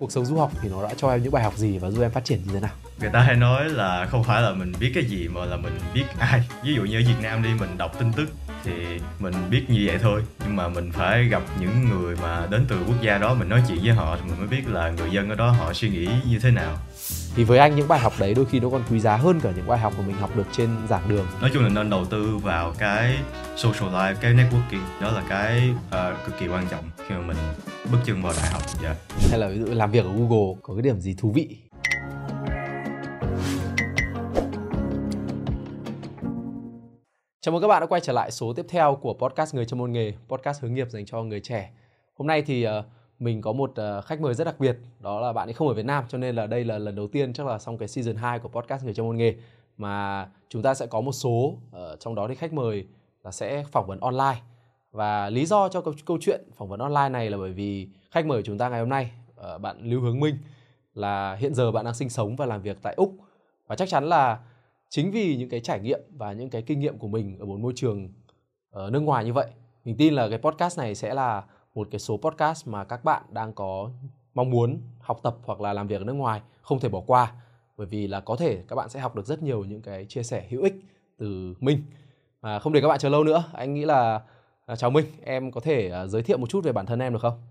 Cuộc sống du học thì nó đã cho em những bài học gì và giúp em phát triển như thế nào? Người ta hay nói là không phải là mình biết cái gì mà là mình biết ai. Ví dụ như ở Việt Nam đi, mình đọc tin tức thì mình biết như vậy thôi. Nhưng mà mình phải gặp những người mà đến từ quốc gia đó, mình nói chuyện với họ thì mình mới biết là người dân ở đó họ suy nghĩ như thế nào. Thì với anh, những bài học đấy đôi khi nó còn quý giá hơn cả những bài học mà mình học được trên giảng đường. Nói chung là nên đầu tư vào cái social life, cái networking. Đó là cái cực kỳ quan trọng khi mà mình bước chân vào đại học. Hay là ví dụ làm việc ở Google có cái điểm gì thú vị? Chào mừng các bạn đã quay trở lại số tiếp theo của podcast Người Trong Muôn Nghề, podcast hướng nghiệp dành cho người trẻ. Hôm nay thì mình có một khách mời rất đặc biệt, đó là bạn ấy không ở Việt Nam, cho nên là đây là lần đầu tiên, chắc là xong cái season 2 của podcast Người Trong Môn Nghề mà chúng ta sẽ có một số trong đó thì khách mời là sẽ phỏng vấn online. Và lý do cho câu chuyện phỏng vấn online này là bởi vì khách mời của chúng ta ngày hôm nay, bạn Lưu Hướng Minh, là hiện giờ bạn đang sinh sống và làm việc tại Úc. Và chắc chắn là chính vì những cái trải nghiệm và những cái kinh nghiệm của mình ở một môi trường nước ngoài như vậy, mình tin là cái podcast này sẽ là một cái số podcast mà các bạn đang có mong muốn học tập hoặc là làm việc ở nước ngoài không thể bỏ qua, bởi vì là có thể các bạn sẽ học được rất nhiều những cái chia sẻ hữu ích từ mình. Không để các bạn chờ lâu nữa, anh nghĩ là chào Minh, em có thể giới thiệu một chút về bản thân em được không?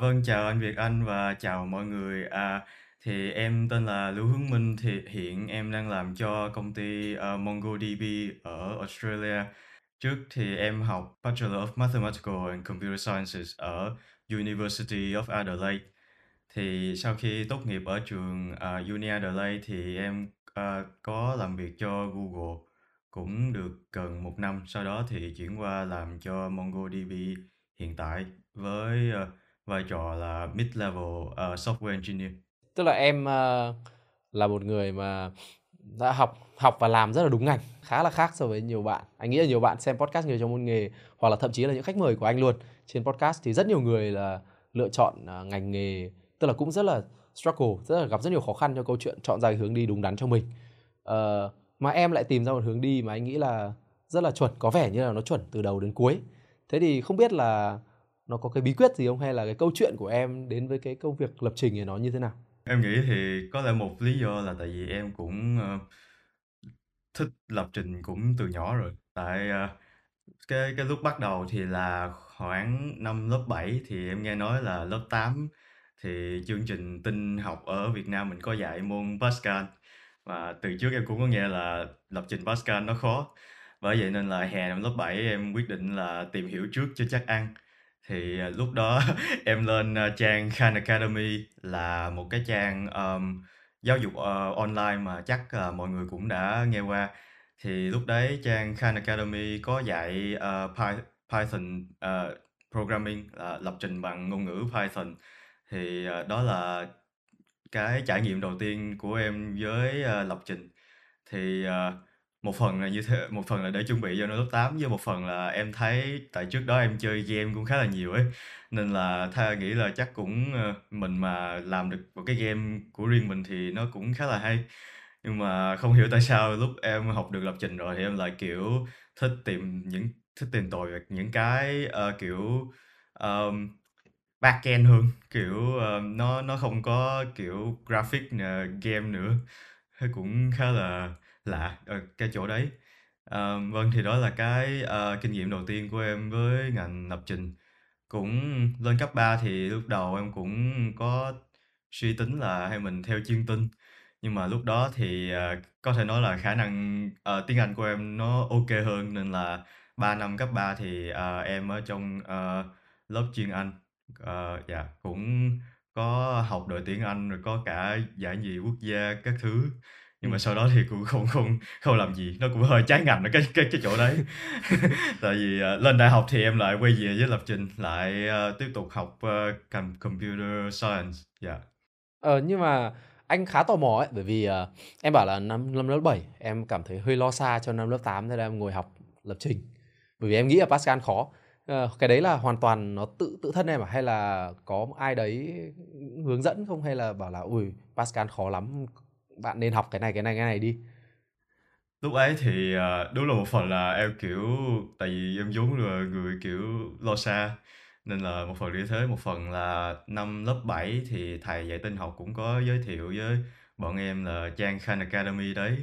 Vâng, chào anh Việt Anh và chào mọi người. Thì em tên là Lưu Hướng Minh, thì hiện em đang làm cho công ty MongoDB ở Australia. Trước thì em học Bachelor of Mathematical and Computer Sciences ở University of Adelaide. Thì sau khi tốt nghiệp ở trường Uni Adelaide thì em có làm việc cho Google cũng được gần một năm. Sau đó thì chuyển qua làm cho MongoDB hiện tại với vai trò là Mid-Level Software Engineer. Tức là em là một người mà đã học và làm rất là đúng ngành, khá là khác so với nhiều bạn. Anh nghĩ là nhiều bạn xem podcast Người Trong Môn Nghề hoặc là thậm chí là những khách mời của anh luôn trên podcast thì rất nhiều người là lựa chọn ngành nghề, tức là cũng rất là struggle, rất là gặp rất nhiều khó khăn cho câu chuyện chọn ra cái hướng đi đúng đắn cho mình. Mà em lại tìm ra một hướng đi mà anh nghĩ là rất là chuẩn, có vẻ như là nó chuẩn từ đầu đến cuối. Thế thì không biết là nó có cái bí quyết gì không, hay là cái câu chuyện của em đến với cái công việc lập trình này nó như thế nào? Em nghĩ thì có lẽ một lý do là tại vì em cũng thích lập trình cũng từ nhỏ rồi. Tại cái lúc bắt đầu thì là khoảng năm lớp 7 thì em nghe nói là lớp 8 thì chương trình tin học ở Việt Nam mình có dạy môn Pascal. Và từ trước em cũng có nghe là lập trình Pascal nó khó. Bởi vậy nên là hè năm lớp 7 em quyết định là tìm hiểu trước cho chắc ăn. Thì lúc đó em lên trang Khan Academy là một cái trang giáo dục online mà chắc là mọi người cũng đã nghe qua. Thì lúc đấy trang Khan Academy có dạy Python programming, lập trình bằng ngôn ngữ Python. Thì đó là cái trải nghiệm đầu tiên của em với lập trình. Thì một phần là như thế, một phần là để chuẩn bị cho năm lớp 8, với một phần là em thấy tại trước đó em chơi game cũng khá là nhiều ấy, nên là nghĩ là chắc cũng mình mà làm được một cái game của riêng mình thì nó cũng khá là hay. Nhưng mà không hiểu tại sao lúc em học được lập trình rồi thì em lại kiểu thích tìm tòi những cái backend hơn, kiểu nó không có kiểu graphic game nữa, cũng khá là lạ ở cái chỗ đấy. Vâng, thì đó là cái kinh nghiệm đầu tiên của em với ngành lập trình. Cũng lên cấp 3 thì lúc đầu em cũng có suy tính là hay mình theo chuyên tin. Nhưng mà lúc đó thì có thể nói là khả năng tiếng Anh của em nó ok hơn, nên là 3 năm cấp 3 thì em ở trong lớp chuyên Anh. Cũng có học đội tuyển Anh rồi có cả giải nhì quốc gia các thứ. Nhưng mà sau đó thì cũng không làm gì, nó cũng hơi trái ngành ở cái chỗ đấy. Tại vì lên đại học thì em lại quay về với lập trình, lại tiếp tục học computer science. Nhưng mà anh khá tò mò ấy, bởi vì em bảo là năm lớp 7 em cảm thấy hơi lo xa cho năm lớp 8, thế là em ngồi học lập trình bởi vì em nghĩ là Pascal khó. Cái đấy là hoàn toàn nó tự thân em à, hay là có ai đấy hướng dẫn không, hay là bảo là ui Pascal khó lắm, bạn nên học cái này đi? Lúc ấy thì đúng là một phần là em kiểu tại vì em vốn là người kiểu lo xa, Nên là một phần như thế, một phần là năm lớp 7 thì thầy dạy tin học cũng có giới thiệu với bọn em là trang Khan Academy đấy.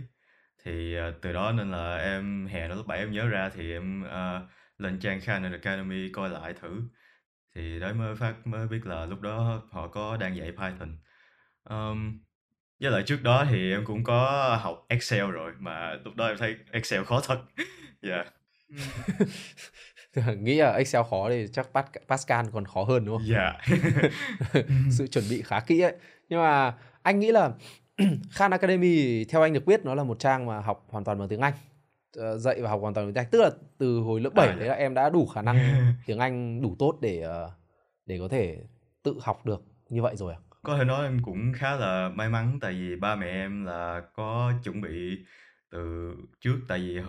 Thì từ đó nên là em hè năm lớp 7 em nhớ ra thì em lên trang Khan Academy coi lại thử. Thì đấy mới biết là lúc đó họ có đang dạy Python. Với lại trước đó thì em cũng có học Excel rồi, mà lúc đó em thấy Excel khó thật. Dạ. Nghĩ là Excel khó thì chắc Pascal còn khó hơn đúng không? Dạ. Sự chuẩn bị khá kỹ ấy. Nhưng mà anh nghĩ là Khan Academy theo anh được biết nó là một trang mà học hoàn toàn bằng tiếng Anh, dạy và học hoàn toàn bằng tiếng Anh. Tức là từ hồi lớp 7 đấy là em đã đủ khả năng tiếng Anh đủ tốt để có thể tự học được như vậy rồi à? Có thể nói em cũng khá là may mắn, tại vì ba mẹ em là có chuẩn bị từ trước, tại vì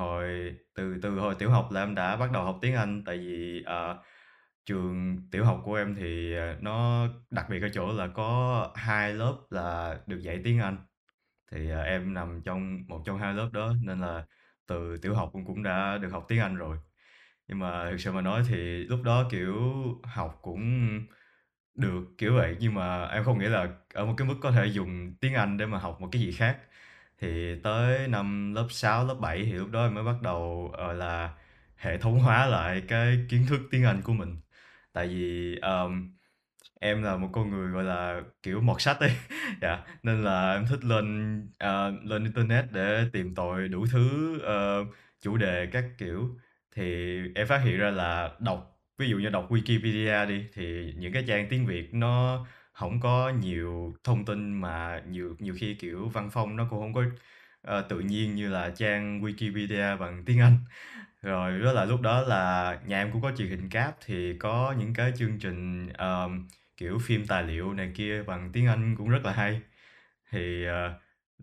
từ hồi tiểu học là em đã bắt đầu học tiếng Anh. Tại vì trường tiểu học của em thì nó đặc biệt ở chỗ là có hai lớp là được dạy tiếng Anh, thì em nằm trong một trong hai lớp đó, nên là từ tiểu học cũng đã được học tiếng Anh rồi. Nhưng mà thực sự mà nói thì lúc đó kiểu học cũng được kiểu vậy, nhưng mà em không nghĩ là ở một cái mức có thể dùng tiếng Anh để mà học một cái gì khác. Thì tới năm lớp 6, lớp 7 thì lúc đó em mới bắt đầu là hệ thống hóa lại cái kiến thức tiếng Anh của mình. Tại vì em là một con người gọi là kiểu mọt sách ấy. Dạ. Nên là em thích lên internet để tìm tòi đủ thứ chủ đề các kiểu. Thì em phát hiện ra là ví dụ như đọc Wikipedia đi, thì những cái trang tiếng Việt nó không có nhiều thông tin, mà nhiều khi kiểu văn phong nó cũng không có tự nhiên như là trang Wikipedia bằng tiếng Anh. Rồi đó là lúc đó là nhà em cũng có truyền hình cáp, thì có những cái chương trình kiểu phim tài liệu này kia bằng tiếng Anh cũng rất là hay. Thì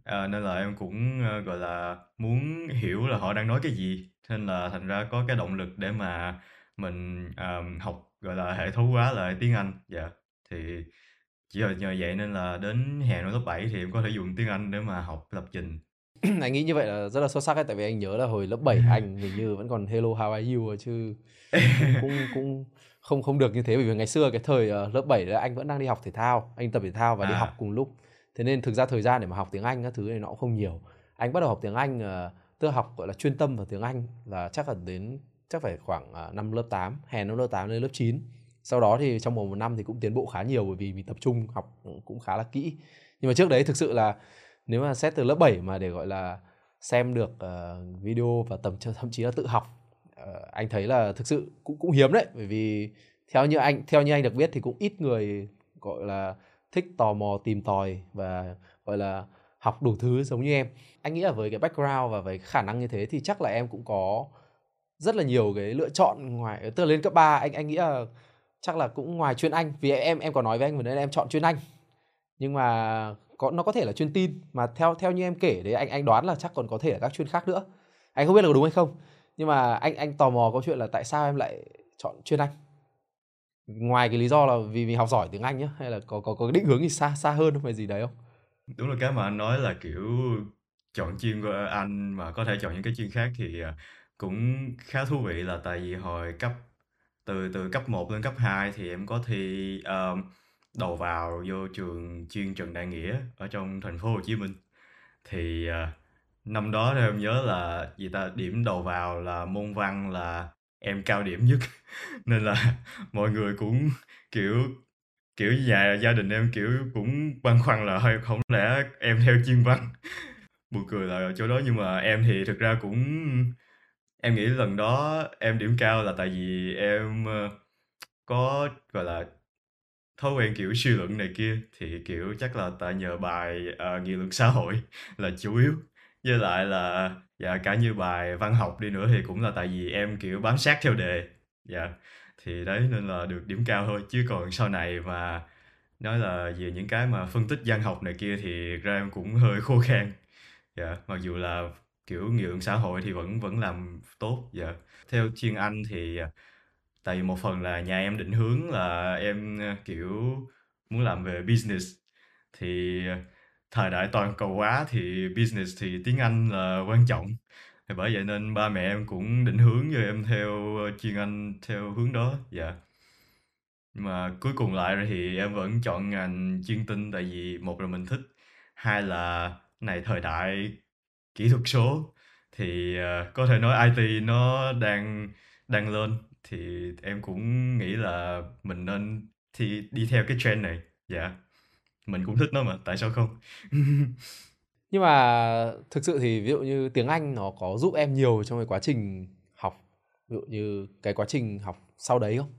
nên là em cũng gọi là muốn hiểu là họ đang nói cái gì, nên là thành ra có cái động lực để mà mình học gọi là hệ thống hóa lại tiếng Anh. Dạ. Thì chỉ là nhờ vậy nên là đến hè năm lớp 7 thì em có thể dùng tiếng Anh để mà học lập trình. Anh nghĩ như vậy là rất là xuất sắc ấy, tại vì anh nhớ là hồi lớp 7 anh hình như vẫn còn hello how are you chứ cũng không được như thế, bởi vì ngày xưa cái thời lớp 7 là anh vẫn đang đi học thể thao, anh tập thể thao và đi học cùng lúc. Thế nên thực ra thời gian để mà học tiếng Anh các thứ này nó cũng không nhiều. Anh bắt đầu học tiếng Anh tức học gọi là chuyên tâm vào tiếng Anh là chắc phải khoảng năm lớp 8, hè năm lớp 8 đến lớp 9. Sau đó thì trong một năm thì cũng tiến bộ khá nhiều, bởi vì mình tập trung học cũng khá là kỹ. Nhưng mà trước đấy thực sự là nếu mà xét từ lớp 7 mà để gọi là xem được video và thậm chí là tự học, anh thấy là thực sự cũng hiếm đấy. Bởi vì theo như anh được biết thì cũng ít người gọi là thích tò mò tìm tòi và gọi là học đủ thứ giống như em. Anh nghĩ là với cái background và với khả năng như thế thì chắc là em cũng có rất là nhiều cái lựa chọn ngoài, tức là lên cấp 3 anh nghĩ là chắc là cũng ngoài chuyên Anh, vì em có nói với anh vừa nãy là em chọn chuyên Anh, nhưng mà nó có thể là chuyên tin, mà theo như em kể đấy anh đoán là chắc còn có thể là các chuyên khác nữa. Anh không biết là có đúng hay không, nhưng mà anh tò mò câu chuyện là tại sao em lại chọn chuyên Anh, ngoài cái lý do là vì mình học giỏi tiếng Anh nhá, hay là có định hướng gì xa hơn không, hay gì đấy không? Đúng là cái mà anh nói là kiểu chọn chuyên Anh mà có thể chọn những cái chuyên khác thì cũng khá thú vị, là tại vì hồi từ cấp 1 lên cấp 2 thì em có thi đầu vào vô trường chuyên Trần Đại Nghĩa ở trong thành phố Hồ Chí Minh. Thì năm đó thì em nhớ là điểm đầu vào là môn văn là em cao điểm nhất nên là mọi người cũng kiểu nhà gia đình em kiểu cũng băn khoăn là hơi không lẽ em theo chuyên văn. Buồn cười là chỗ đó, nhưng mà em thì thực ra cũng em nghĩ lần đó em điểm cao là tại vì em có gọi là thói quen kiểu suy luận này kia, thì kiểu chắc là tại nhờ bài nghị luận xã hội là chủ yếu, với lại là cả như bài văn học đi nữa thì cũng là tại vì em kiểu bám sát theo đề. Dạ. Thì đấy nên là được điểm cao thôi, chứ còn sau này mà nói là về những cái mà phân tích văn học này kia thì ra em cũng hơi khô khan. Dạ. Mặc dù là kiểu nghị luận xã hội thì vẫn làm tốt. Dạ. Theo chuyên Anh thì tại vì một phần là nhà em định hướng là em kiểu muốn làm về business, thì thời đại toàn cầu hóa thì business thì tiếng Anh là quan trọng, thì bởi vậy nên ba mẹ em cũng định hướng cho em theo chuyên Anh theo hướng đó. Dạ. Mà cuối cùng lại rồi thì em vẫn chọn ngành chuyên tin, tại vì một là mình thích, hai là này thời đại kỹ thuật số thì có thể nói IT nó đang lên, thì em cũng nghĩ là mình nên thì đi theo cái trend này. Dạ, mình cũng thích nó mà, tại sao không? Nhưng mà thực sự thì ví dụ như tiếng Anh nó có giúp em nhiều trong cái quá trình học, ví dụ như cái quá trình học sau đấy không?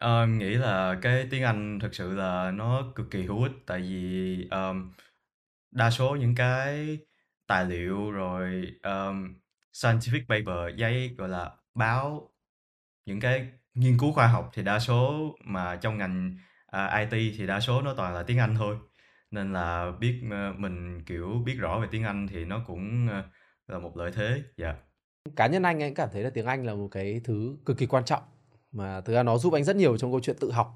Em nghĩ là cái tiếng Anh thực sự là nó cực kỳ hữu ích, tại vì đa số những cái tài liệu rồi scientific paper, giấy gọi là báo, những cái nghiên cứu khoa học thì đa số mà trong ngành IT thì đa số nó toàn là tiếng Anh thôi, nên là mình kiểu biết rõ về tiếng Anh thì nó cũng là một lợi thế. Dạ. Cá nhân anh cảm thấy là tiếng Anh là một cái thứ cực kỳ quan trọng, mà thực ra nó giúp anh rất nhiều trong câu chuyện tự học.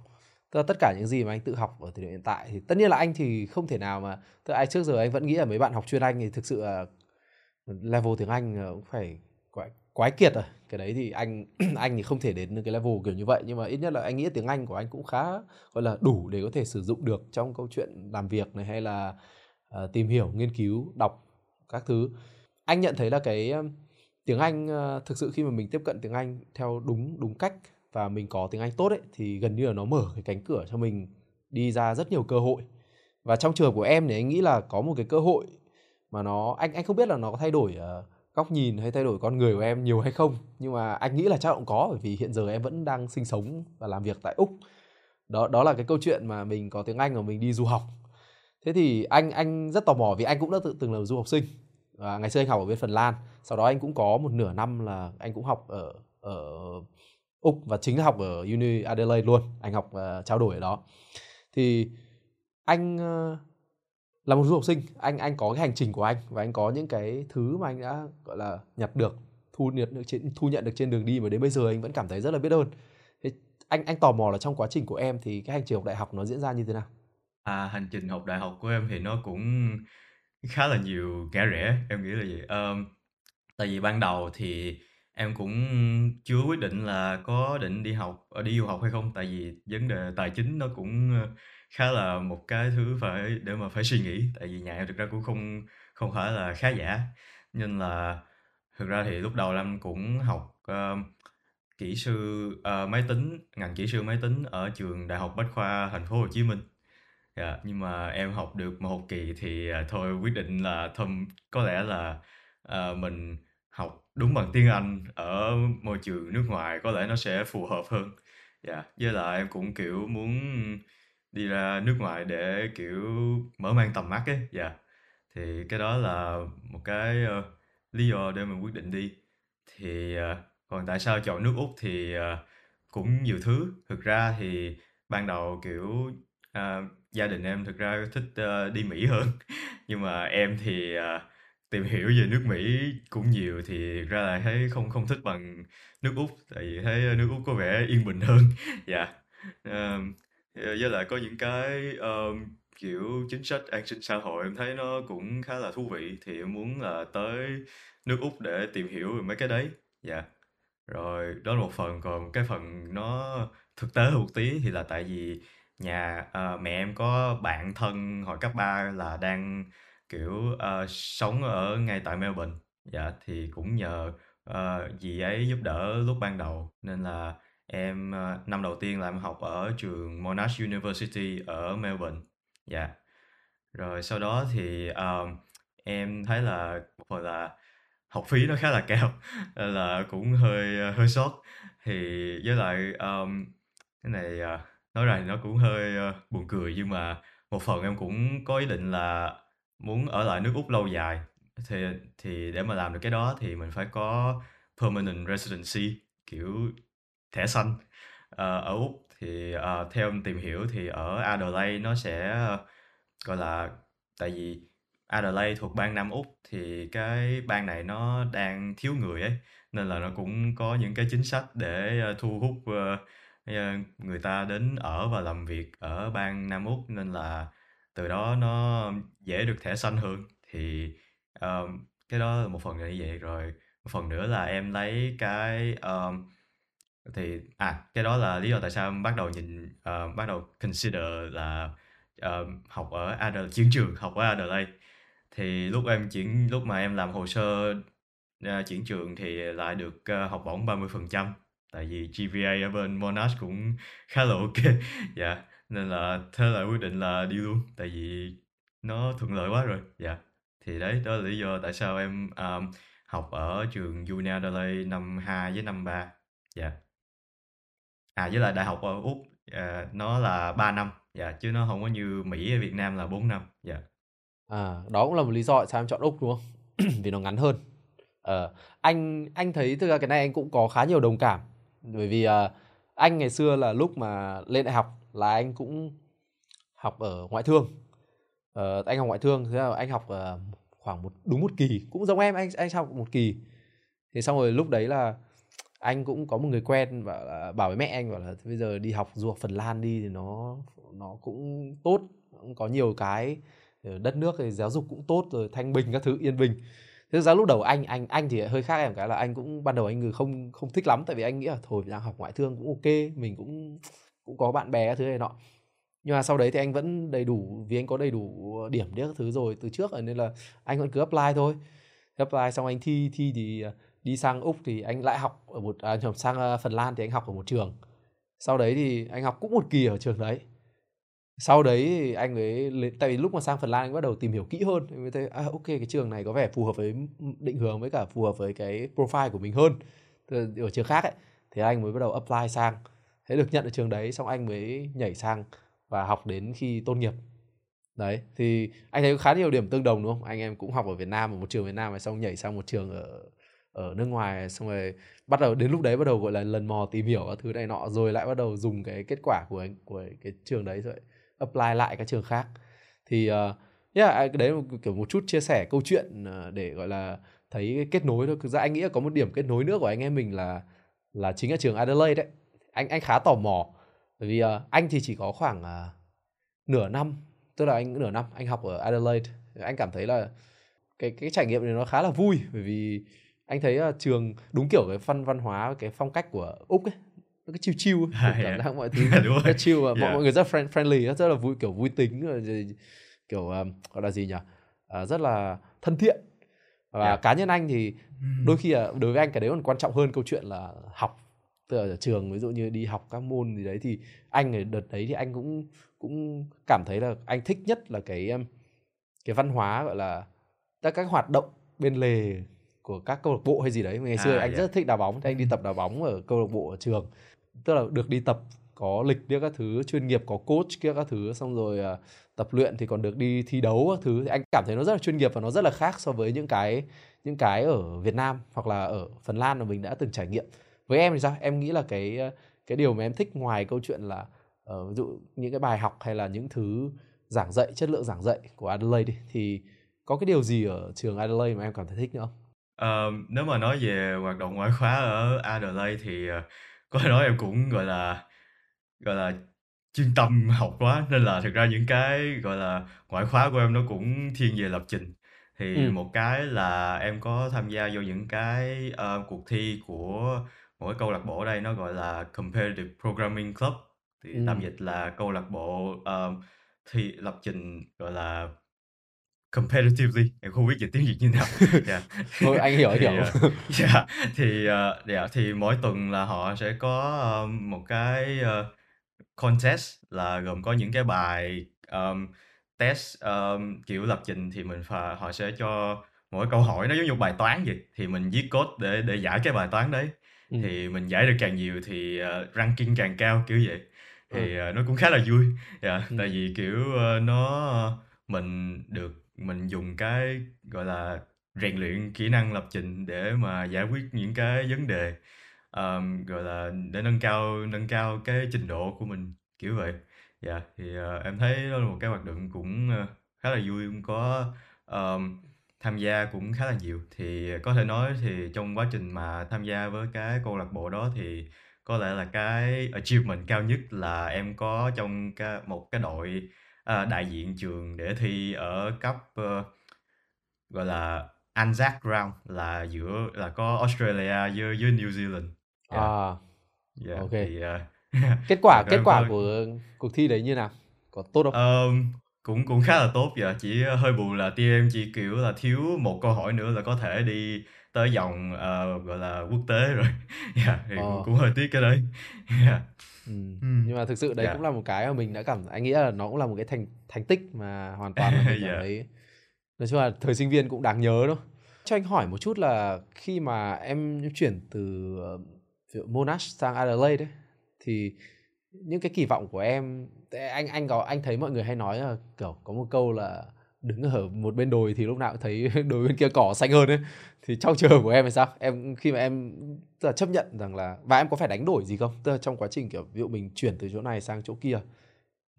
Tức là tất cả những gì mà anh tự học ở thời điểm hiện tại thì tất nhiên là anh thì không thể nào mà, tức là ai trước giờ anh vẫn nghĩ là mấy bạn học chuyên Anh thì thực sự là level tiếng Anh cũng phải quái kiệt rồi. Cái đấy thì anh thì không thể đến cái level kiểu như vậy, nhưng mà ít nhất là anh nghĩ tiếng Anh của anh cũng khá gọi là đủ để có thể sử dụng được trong câu chuyện làm việc này, hay là tìm hiểu, nghiên cứu, đọc các thứ. Anh nhận thấy là cái tiếng Anh thực sự khi mà mình tiếp cận tiếng Anh theo đúng cách và mình có tiếng Anh tốt ấy, thì gần như là nó mở cái cánh cửa cho mình đi ra rất nhiều cơ hội. Và trong trường hợp của em thì anh nghĩ là có một cái cơ hội mà nó anh không biết là nó có thay đổi góc nhìn hay thay đổi con người của em nhiều hay không, nhưng mà anh nghĩ là chắc cũng có, bởi vì hiện giờ em vẫn đang sinh sống và làm việc tại Úc. Đó là cái câu chuyện mà mình có tiếng Anh và mình đi du học. Thế thì anh rất tò mò vì anh cũng đã từng là du học sinh. Và ngày xưa anh học ở bên Phần Lan, sau đó anh cũng có một nửa năm là anh cũng học ở Úc, và chính là học ở Uni Adelaide luôn. Anh học trao đổi ở đó. Thì anh là một du học sinh, anh có cái hành trình của anh và anh có những cái thứ mà anh đã gọi là nhặt được, thu nhận được trên đường đi mà đến bây giờ anh vẫn cảm thấy rất là biết ơn. Thế anh tò mò là trong quá trình của em thì cái hành trình học đại học nó diễn ra như thế nào? Hành trình học đại học của em thì nó cũng khá là nhiều ngã rẽ, em nghĩ là vậy. Tại vì ban đầu thì em cũng chưa quyết định là có định đi du học hay không, tại vì vấn đề tài chính nó cũng khá là một cái thứ để mà phải suy nghĩ, tại vì nhà em thực ra cũng không phải là khá giả, nên là thực ra thì lúc đầu em cũng học kỹ sư máy tính, ngành kỹ sư máy tính ở trường Đại học Bách Khoa Thành phố Hồ Chí Minh. Yeah, nhưng mà em học được một học kỳ thì thôi quyết định là có lẽ là mình học đúng bằng tiếng Anh ở môi trường nước ngoài có lẽ nó sẽ phù hợp hơn. Yeah. Với lại em cũng kiểu muốn đi ra nước ngoài để kiểu mở mang tầm mắt ấy. Dạ. Thì cái đó là một cái lý do để mình quyết định đi. Thì còn tại sao chọn nước Úc thì cũng nhiều thứ. Thực ra thì ban đầu kiểu gia đình em thực ra thích đi Mỹ hơn. Nhưng mà em thì tìm hiểu về nước Mỹ cũng nhiều thì thực ra là thấy không thích bằng nước Úc, tại vì thấy nước Úc có vẻ yên bình hơn. Dạ. Với lại có những cái kiểu chính sách an sinh xã hội em thấy nó cũng khá là thú vị, thì em muốn là tới nước Úc để tìm hiểu về mấy cái đấy. Dạ. Rồi đó là một phần, còn cái phần nó thực tế hơn một tí thì là tại vì mẹ em có bạn thân hồi cấp 3 là đang kiểu sống ở ngay tại Melbourne. Dạ, thì cũng nhờ dì ấy giúp đỡ lúc ban đầu, nên là em năm đầu tiên là em học ở trường Monash University ở Melbourne. Dạ. Rồi sau đó thì em thấy là một phần là học phí nó khá là cao là cũng hơi sót. Thì với lại cái này nói ra thì nó cũng hơi buồn cười, nhưng mà một phần em cũng có ý định là muốn ở lại nước Úc lâu dài, thì để mà làm được cái đó thì mình phải có permanent residency, kiểu thẻ xanh ở Úc. Thì theo em tìm hiểu thì ở Adelaide nó sẽ gọi là, tại vì Adelaide thuộc bang Nam Úc thì cái bang này nó đang thiếu người ấy, nên là nó cũng có những cái chính sách để thu hút người ta đến ở và làm việc ở bang Nam Úc, nên là từ đó nó dễ được thẻ xanh hơn. Thì cái đó là một phần là như vậy. Rồi một phần nữa là em lấy cái Thì cái đó là lý do tại sao em bắt đầu consider là học ở Adelaide, chuyển trường học ở Adelaide. Thì lúc mà em làm hồ sơ chuyển trường thì lại được học bổng 30%, tại vì GPA ở bên Monash cũng khá là ok. Dạ, nên là thế là quyết định là đi luôn, tại vì nó thuận lợi quá rồi. Dạ, thì đấy, đó là lý do tại sao em học ở trường Uni Adelaide năm 2 với năm 3. Dạ. Với lại đại học ở Úc nó là 3 năm, dạ, chứ nó không có như Mỹ ở Việt Nam là 4 năm. Dạ. Đó cũng là một lý do tại sao em chọn Úc đúng không? Vì nó ngắn hơn. Anh thấy thực ra cái này anh cũng có khá nhiều đồng cảm, bởi vì anh ngày xưa là lúc mà lên đại học là anh cũng học ở ngoại thương. Anh học ngoại thương, thế là anh học khoảng một kỳ, cũng giống em, anh học một kỳ. Thế xong rồi lúc đấy là anh cũng có một người quen bảo với mẹ anh bảo là bây giờ đi học du học Phần Lan đi thì nó cũng tốt, cũng có nhiều cái đất nước thì giáo dục cũng tốt rồi, thanh bình các thứ, yên bình. Thực ra lúc đầu anh thì hơi khác em cái là anh cũng ban đầu anh không thích lắm, tại vì anh nghĩ là thôi đang học ngoại thương cũng ok, mình cũng có bạn bè các thứ này nọ. Nhưng mà sau đấy thì anh vẫn đầy đủ, vì anh có đầy đủ điểm các thứ rồi từ trước rồi, nên là anh vẫn cứ apply thôi. Apply xong anh thi thì đi sang Úc thì anh lại học ở sang Phần Lan thì anh học ở một trường. Sau đấy thì anh học cũng một kỳ ở trường đấy. Sau đấy thì anh ấy, tại vì lúc mà sang Phần Lan anh bắt đầu tìm hiểu kỹ hơn, anh mới thấy ok cái trường này có vẻ phù hợp với định hướng với cả phù hợp với cái profile của mình hơn ở trường khác ấy. Thế anh mới bắt đầu apply sang, thế được nhận ở trường đấy, xong anh mới nhảy sang và học đến khi tốt nghiệp. Đấy, thì anh thấy khá nhiều điểm tương đồng đúng không? Anh em cũng học ở Việt Nam, ở một trường Việt Nam, xong nhảy sang một trường ở nước ngoài, xong rồi bắt đầu đến lúc đấy bắt đầu gọi là lần mò tìm hiểu các thứ này nọ, rồi lại bắt đầu dùng cái kết quả của cái trường đấy rồi apply lại các trường khác. Thì đấy là kiểu một chút chia sẻ câu chuyện để gọi là thấy cái kết nối thôi. Thực ra anh nghĩ là có một điểm kết nối nữa của anh em mình là chính là trường Adelaide đấy. Anh khá tò mò, bởi vì anh thì chỉ có khoảng nửa năm, tức là anh học ở Adelaide. Anh cảm thấy là cái trải nghiệm này nó khá là vui, bởi vì anh thấy trường đúng kiểu cái văn hóa, cái phong cách của Úc ấy, nó cứ chill chill, cảm giác mọi thứ rất chill và mọi người rất friendly, rất là vui, kiểu vui tính, kiểu gọi là gì nhỉ, rất là thân thiện. Và cá nhân anh thì đôi khi là đối với anh cái đấy còn quan trọng hơn câu chuyện là học, tức là ở trường ví dụ như đi học các môn gì đấy, thì anh ở đợt đấy thì anh cũng cảm thấy là anh thích nhất là cái văn hóa gọi là các hoạt động bên lề của các câu lạc bộ hay gì đấy. Ngày xưa anh rất thích đá bóng, anh đi tập đá bóng ở câu lạc bộ ở trường, tức là được đi tập có lịch kia các thứ, chuyên nghiệp có coach kia các thứ, xong rồi tập luyện thì còn được đi thi đấu các thứ. Thì anh cảm thấy nó rất là chuyên nghiệp và nó rất là khác so với những cái ở Việt Nam hoặc là ở Phần Lan mà mình đã từng trải nghiệm. Với em thì sao? Em nghĩ là cái điều mà em thích ngoài câu chuyện là ví dụ những cái bài học hay là những thứ giảng dạy, chất lượng giảng dạy của Adelaide thì có cái điều gì ở trường Adelaide mà em cảm thấy thích nữa không? Nếu mà nói về hoạt động ngoại khóa ở Adelaide thì có nói em cũng gọi là chuyên tâm học quá, nên là thực ra những cái gọi là ngoại khóa của em nó cũng thiên về lập trình. Thì một cái là em có tham gia vô những cái cuộc thi của mỗi câu lạc bộ ở đây, nó gọi là Competitive Programming Club, thì tạm dịch là câu lạc bộ thi lập trình gọi là competitively, em không biết dịch tiếng Việt như nào. Thôi anh hiểu thì, thì mỗi tuần là họ sẽ có một cái contest, là gồm có những cái bài test kiểu lập trình, thì họ sẽ cho mỗi câu hỏi nó giống như bài toán vậy, thì mình viết code để giải cái bài toán đấy. Thì mình giải được càng nhiều thì ranking càng cao kiểu vậy. Thì nó cũng khá là vui. Tại vì kiểu mình dùng cái gọi là rèn luyện kỹ năng lập trình để mà giải quyết những cái vấn đề, gọi là để nâng cao cái trình độ của mình kiểu vậy. Thì em thấy đó là một cái hoạt động cũng khá là vui, cũng có tham gia cũng khá là nhiều. Thì có thể nói thì trong quá trình mà tham gia với cái câu lạc bộ đó thì có lẽ là cái achievement cao nhất là em có trong một cái đội đại diện trường để thi ở cấp gọi là Anzac round, là có Australia với New Zealand. Yeah, ok. Thì, kết quả của cuộc thi đấy như nào? Có tốt không? Cũng khá là tốt vậy. Chỉ hơi buồn là team em chỉ kiểu là thiếu một câu hỏi nữa là có thể đi tới vòng gọi là quốc tế rồi. Yeah, thì cũng hơi tiếc cái đấy. Yeah. Nhưng mà thực sự đấy cũng là một cái mà mình đã cảm, anh nghĩ là nó cũng là một cái thành tích mà hoàn toàn là mình cảm thấy. Nói chung là thời sinh viên cũng đáng nhớ đó. Cho anh hỏi một chút là khi mà em chuyển từ Monash sang Adelaide ấy, thì những cái kỳ vọng của em, anh thấy mọi người hay nói là kiểu có một câu là đứng ở một bên đồi thì lúc nào cũng thấy đồi bên kia cỏ xanh hơn ấy. Thì trong trường hợp của em thì sao? Em khi mà em chấp nhận rằng là, và em có phải đánh đổi gì không? Tức là trong quá trình kiểu ví dụ mình chuyển từ chỗ này sang chỗ kia,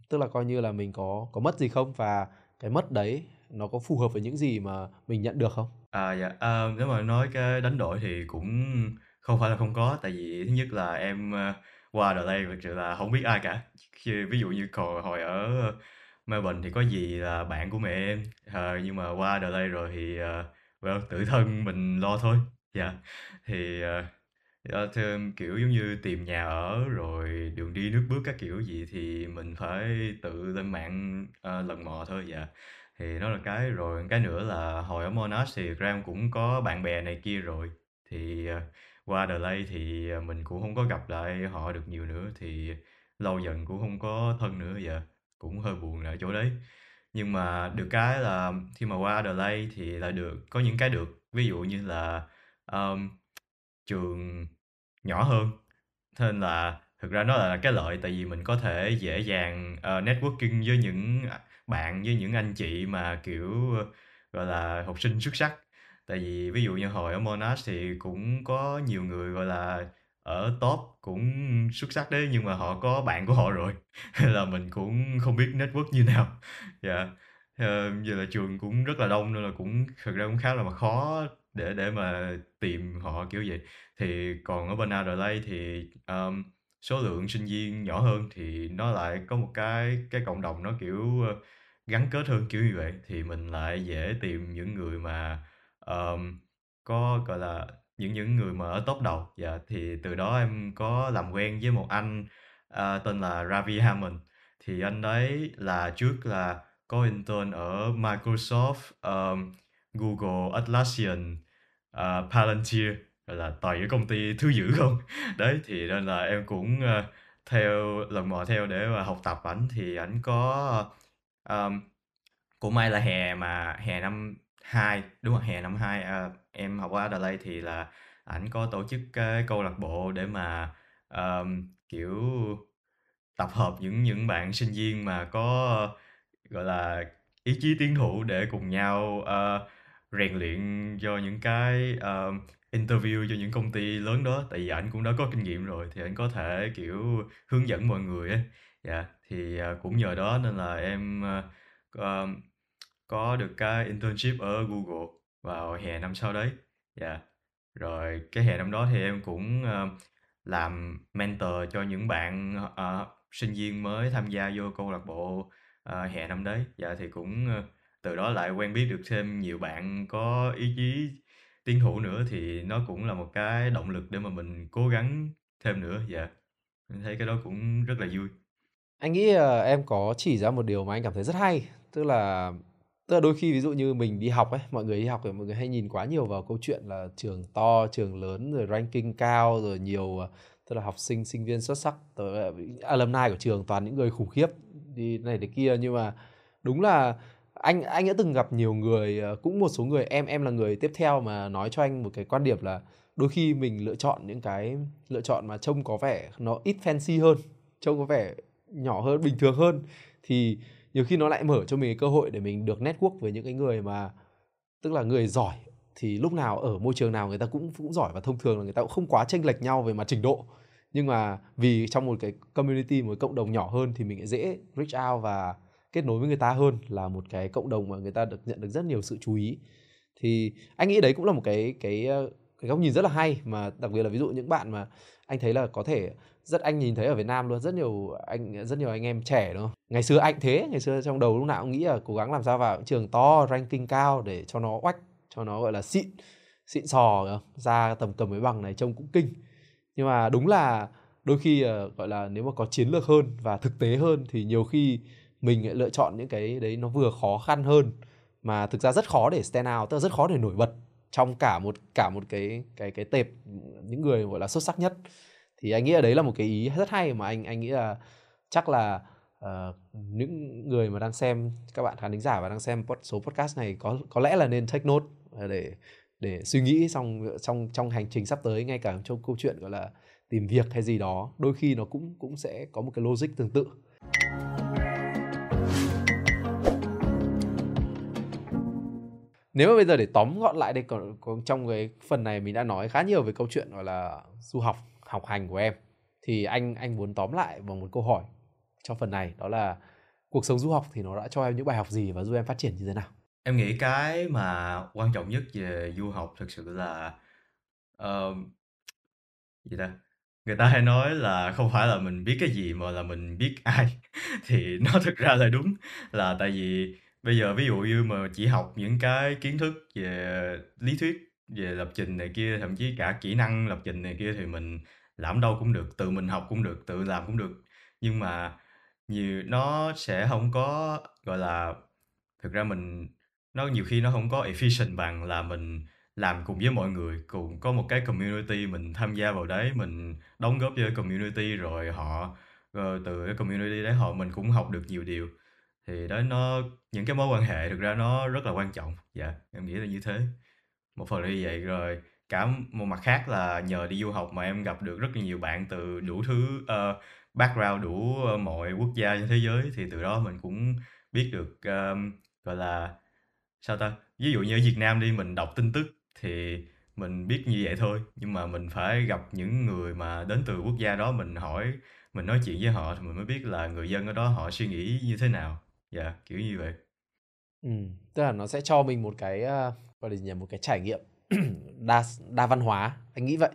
tức là coi như là mình có mất gì không, và cái mất đấy nó có phù hợp với những gì mà mình nhận được không? Nếu mà nói cái đánh đổi thì cũng không phải là không có. Tại vì thứ nhất là em qua đời đây thực sự là không biết ai cả. Ví dụ như hồi ở Melbourne thì có gì là bạn của mẹ em, nhưng mà qua đời đây rồi thì tự thân mình lo thôi. Dạ. Thì thêm kiểu giống như tìm nhà ở rồi đường đi nước bước các kiểu gì thì mình phải tự lên mạng lần mò thôi. Dạ. Thì đó là cái. Rồi cái nữa là hồi ở Monash thì Graham cũng có bạn bè này kia rồi, thì qua Adelaide thì mình cũng không có gặp lại họ được nhiều nữa, thì lâu dần cũng không có thân nữa. Dạ, cũng hơi buồn ở chỗ đấy. Nhưng mà được cái là khi mà qua Adelaide thì lại được có những cái được, ví dụ như là trường nhỏ hơn, nên là thực ra nó là cái lợi. Tại vì mình có thể dễ dàng networking với những bạn, với những anh chị mà kiểu gọi là học sinh xuất sắc. Tại vì ví dụ như hồi ở Monash thì cũng có nhiều người gọi là ở top cũng xuất sắc đấy, nhưng mà họ có bạn của họ rồi là mình cũng không biết network như nào. Dạ. Giờ là trường cũng rất là đông nên là cũng thực ra cũng khá là khó để mà tìm họ kiểu vậy. Thì còn ở bên Adelaide thì số lượng sinh viên nhỏ hơn, thì nó lại có một cái cộng đồng nó kiểu gắn kết hơn kiểu như vậy, thì mình lại dễ tìm những người mà có gọi là những người mà ở top đầu. Dạ, thì từ đó em có làm quen với một anh tên là Ravi Hammond. Thì anh đấy là trước là có intern ở Microsoft, Google, Atlassian, Palantir, là toàn những công ty thứ dữ không đấy. Thì nên là em cũng theo lần mò theo để mà học tập ảnh. Thì ảnh có cũng may là hè năm 2, đúng rồi, hè năm 2 em học ở Adelaide thì là ảnh có tổ chức cái câu lạc bộ để mà kiểu tập hợp những bạn sinh viên mà có gọi là ý chí tiến thủ để cùng nhau rèn luyện cho những cái interview cho những công ty lớn đó. Tại vì ảnh cũng đã có kinh nghiệm rồi thì ảnh có thể kiểu hướng dẫn mọi người ấy. Dạ, thì cũng nhờ đó nên là em có được cái internship ở Google vào hè năm sau đấy. Dạ. Rồi cái hè năm đó thì em cũng làm mentor cho những bạn sinh viên mới tham gia vô câu lạc bộ hè năm đấy. Dạ, thì cũng từ đó lại quen biết được thêm nhiều bạn có ý chí tiến thủ nữa, thì nó cũng là một cái động lực để mà mình cố gắng thêm nữa. Dạ, mình thấy cái đó cũng rất là vui. Anh nghĩ em có chỉ ra một điều mà anh cảm thấy rất hay, tức là đôi khi ví dụ như mình đi học ấy, mọi người đi học thì mọi người hay nhìn quá nhiều vào câu chuyện là trường to, trường lớn, rồi ranking cao, rồi nhiều tức là học sinh, sinh viên xuất sắc, rồi alumni của trường toàn những người khủng khiếp đi này đến kia. Nhưng mà đúng là anh đã từng gặp nhiều người, cũng một số người em là người tiếp theo mà nói cho anh một cái quan điểm là đôi khi mình lựa chọn những cái lựa chọn mà trông có vẻ nó ít fancy hơn, trông có vẻ nhỏ hơn, bình thường hơn, thì nhiều khi nó lại mở cho mình cái cơ hội để mình được network với những cái người mà tức là người giỏi. Thì lúc nào ở môi trường nào người ta cũng giỏi, và thông thường là người ta cũng không quá chênh lệch nhau về mặt trình độ, nhưng mà vì trong một cái community, một cộng đồng nhỏ hơn thì mình sẽ dễ reach out và kết nối với người ta hơn là một cái cộng đồng mà người ta được nhận được rất nhiều sự chú ý. Thì anh nghĩ đấy cũng là một cái góc nhìn rất là hay, mà đặc biệt là ví dụ những bạn mà anh thấy là có thể rất, anh nhìn thấy ở Việt Nam luôn, rất nhiều anh em trẻ đúng không? Ngày xưa trong đầu lúc nào cũng nghĩ là cố gắng làm sao vào trường to, ranking cao để cho nó oách, cho nó gọi là xịn sò ra tầm cầm với bằng này trông cũng kinh. Nhưng mà đúng là đôi khi gọi là nếu mà có chiến lược hơn và thực tế hơn thì nhiều khi mình lại lựa chọn những cái đấy nó vừa khó khăn hơn mà thực ra rất khó để stand out, tức là rất khó để nổi bật trong cả một cái tệp những người gọi là xuất sắc nhất. Thì anh nghĩ là đấy là một cái ý rất hay mà anh nghĩ là chắc là những người mà đang xem, các bạn khán thính giả và đang xem số podcast này có lẽ là nên take note để suy nghĩ trong hành trình sắp tới, ngay cả trong câu chuyện gọi là tìm việc hay gì đó, đôi khi nó cũng sẽ có một cái logic tương tự. Nếu mà bây giờ để tóm gọn lại đây, trong cái phần này mình đã nói khá nhiều về câu chuyện gọi là du học, học hành của em, thì anh muốn tóm lại bằng một câu hỏi cho phần này, đó là cuộc sống du học thì nó đã cho em những bài học gì và giúp em phát triển như thế nào? Em nghĩ cái mà quan trọng nhất về du học thực sự là người ta hay nói là không phải là mình biết cái gì mà là mình biết ai thì nó thực ra là đúng, là tại vì bây giờ ví dụ như mà chỉ học những cái kiến thức về lý thuyết, về lập trình này kia, thậm chí cả kỹ năng lập trình này kia thì mình làm đâu cũng được, tự mình học cũng được, tự làm cũng được, nhưng mà nó sẽ không có gọi là, thực ra nó nhiều khi nó không có efficient bằng là mình làm cùng với mọi người, cùng có một cái community, mình tham gia vào đấy, mình đóng góp cho community, rồi từ cái community đấy mình cũng học được nhiều điều. Thì đó, những cái mối quan hệ thực ra nó rất là quan trọng. Dạ, em nghĩ là như thế. Một phần là như vậy, rồi cả một mặt khác là nhờ đi du học mà em gặp được rất là nhiều bạn từ đủ thứ background, đủ mọi quốc gia trên thế giới, thì từ đó mình cũng biết được gọi là sao ta, ví dụ như ở Việt Nam đi, mình đọc tin tức thì mình biết như vậy thôi, nhưng mà mình phải gặp những người mà đến từ quốc gia đó, mình hỏi, mình nói chuyện với họ thì mình mới biết là người dân ở đó họ suy nghĩ như thế nào. Dạ, kiểu như vậy. Tức là nó sẽ cho mình một cái gọi là gì nhỉ, một cái trải nghiệm đa văn hóa, anh nghĩ vậy.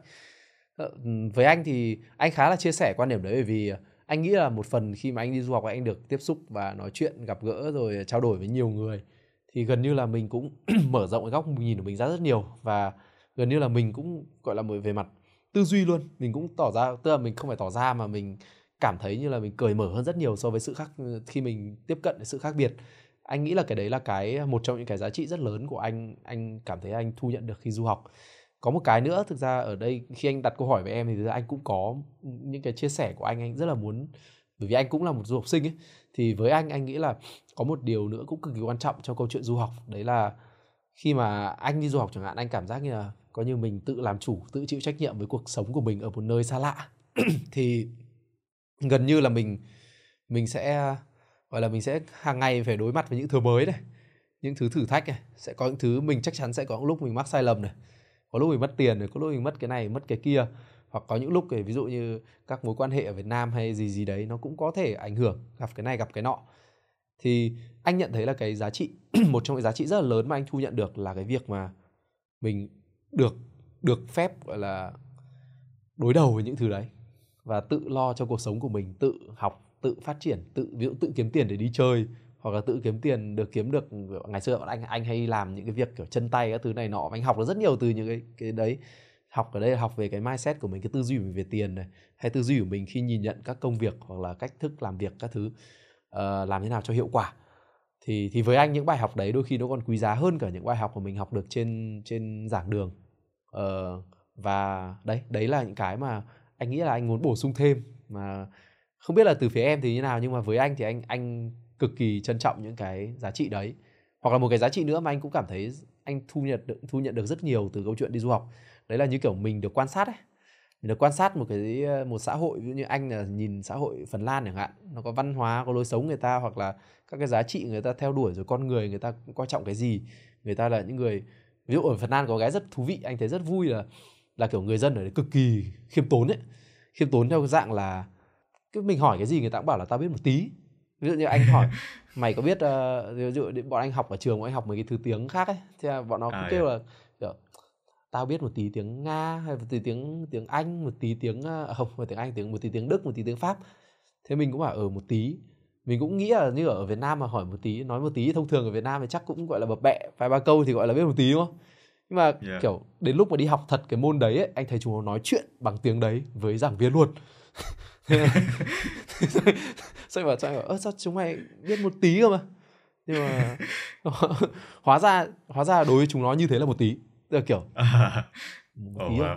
Với anh thì anh khá là chia sẻ quan điểm đấy, bởi vì anh nghĩ là một phần khi mà anh đi du học anh được tiếp xúc và nói chuyện, gặp gỡ rồi trao đổi với nhiều người, thì gần như là mình cũng mở rộng cái góc nhìn của mình ra rất nhiều, và gần như là mình cũng gọi là về mặt tư duy luôn, mình cũng tỏ ra, tức là mình không phải tỏ ra mà mình cảm thấy như là mình cởi mở hơn rất nhiều so với khi mình tiếp cận sự khác biệt. Anh nghĩ là cái đấy là một trong những cái giá trị rất lớn của anh cảm thấy anh thu nhận được khi du học. Có một cái nữa, thực ra ở đây khi anh đặt câu hỏi với em thì thực ra anh cũng có những cái chia sẻ của anh rất là muốn, bởi vì anh cũng là một du học sinh ấy, thì với anh nghĩ là có một điều nữa cũng cực kỳ quan trọng trong câu chuyện du học, đấy là khi mà anh đi du học chẳng hạn, anh cảm giác như là coi như mình tự làm chủ, tự chịu trách nhiệm với cuộc sống của mình ở một nơi xa lạ thì gần như là mình sẽ gọi là mình sẽ hàng ngày phải đối mặt với những thứ mới này, những thứ thử thách này, sẽ có những thứ mình chắc chắn sẽ có những lúc mình mắc sai lầm này, có lúc mình mất tiền này, có lúc mình mất cái này, mất cái kia, hoặc có những lúc ví dụ như các mối quan hệ ở Việt Nam hay gì gì đấy nó cũng có thể ảnh hưởng, gặp cái này gặp cái nọ. Thì anh nhận thấy là cái giá trị một trong những giá trị rất là lớn mà anh thu nhận được là cái việc mà mình được phép gọi là đối đầu với những thứ đấy và tự lo cho cuộc sống của mình, tự học, tự phát triển, ví dụ tự kiếm tiền để đi chơi, hoặc là tự kiếm tiền kiếm được ngày xưa anh hay làm những cái việc kiểu chân tay các thứ này nọ, anh học được rất nhiều từ những cái đấy. Học ở đây là học về cái mindset của mình, cái tư duy của mình về tiền này, hay tư duy của mình khi nhìn nhận các công việc hoặc là cách thức làm việc các thứ, làm thế nào cho hiệu quả. Thì với anh những bài học đấy đôi khi nó còn quý giá hơn cả những bài học mà mình học được trên giảng đường. Và đấy là những cái mà anh nghĩ là anh muốn bổ sung thêm, mà không biết là từ phía em thì như nào, nhưng mà với anh thì anh cực kỳ trân trọng những cái giá trị đấy. Hoặc là một cái giá trị nữa mà anh cũng cảm thấy anh thu nhận được rất nhiều từ câu chuyện đi du học, đấy là như kiểu mình được quan sát ấy, mình được quan sát một xã hội, ví dụ như anh là nhìn xã hội Phần Lan chẳng hạn, nó có văn hóa, có lối sống người ta, hoặc là các cái giá trị người ta theo đuổi, rồi con người người ta coi trọng cái gì, người ta là những người, ví dụ ở Phần Lan có cái rất thú vị, anh thấy rất vui là kiểu người dân ở đấy cực kỳ khiêm tốn ấy, khiêm tốn theo cái dạng là cái mình hỏi cái gì người ta cũng bảo là tao biết một tí. Ví dụ như anh hỏi mày có biết, ví dụ bọn anh học ở trường, bọn anh học mấy cái thứ tiếng khác ấy, thì bọn nó cũng kêu là kiểu, tao biết một tí tiếng Nga, hay một tí tiếng Anh, một tí tiếng không, một tiếng Anh, một tí tiếng Đức, một tí tiếng Pháp. Thế mình cũng bảo một tí. Mình cũng nghĩ là như ở Việt Nam mà hỏi một tí, nói một tí thông thường ở Việt Nam thì chắc cũng gọi là bập bẹ vài ba câu thì gọi là biết một tí, đúng không? Nhưng mà kiểu đến lúc mà đi học thật cái môn đấy ấy, anh thấy chúng nó nói chuyện bằng tiếng đấy với giảng viên luôn Xong bảo cho anh bảo sao chúng mày biết một tí cơ mà. Nhưng mà hóa ra đối với chúng nó như thế là một tí. Tức là kiểu một tí thôi.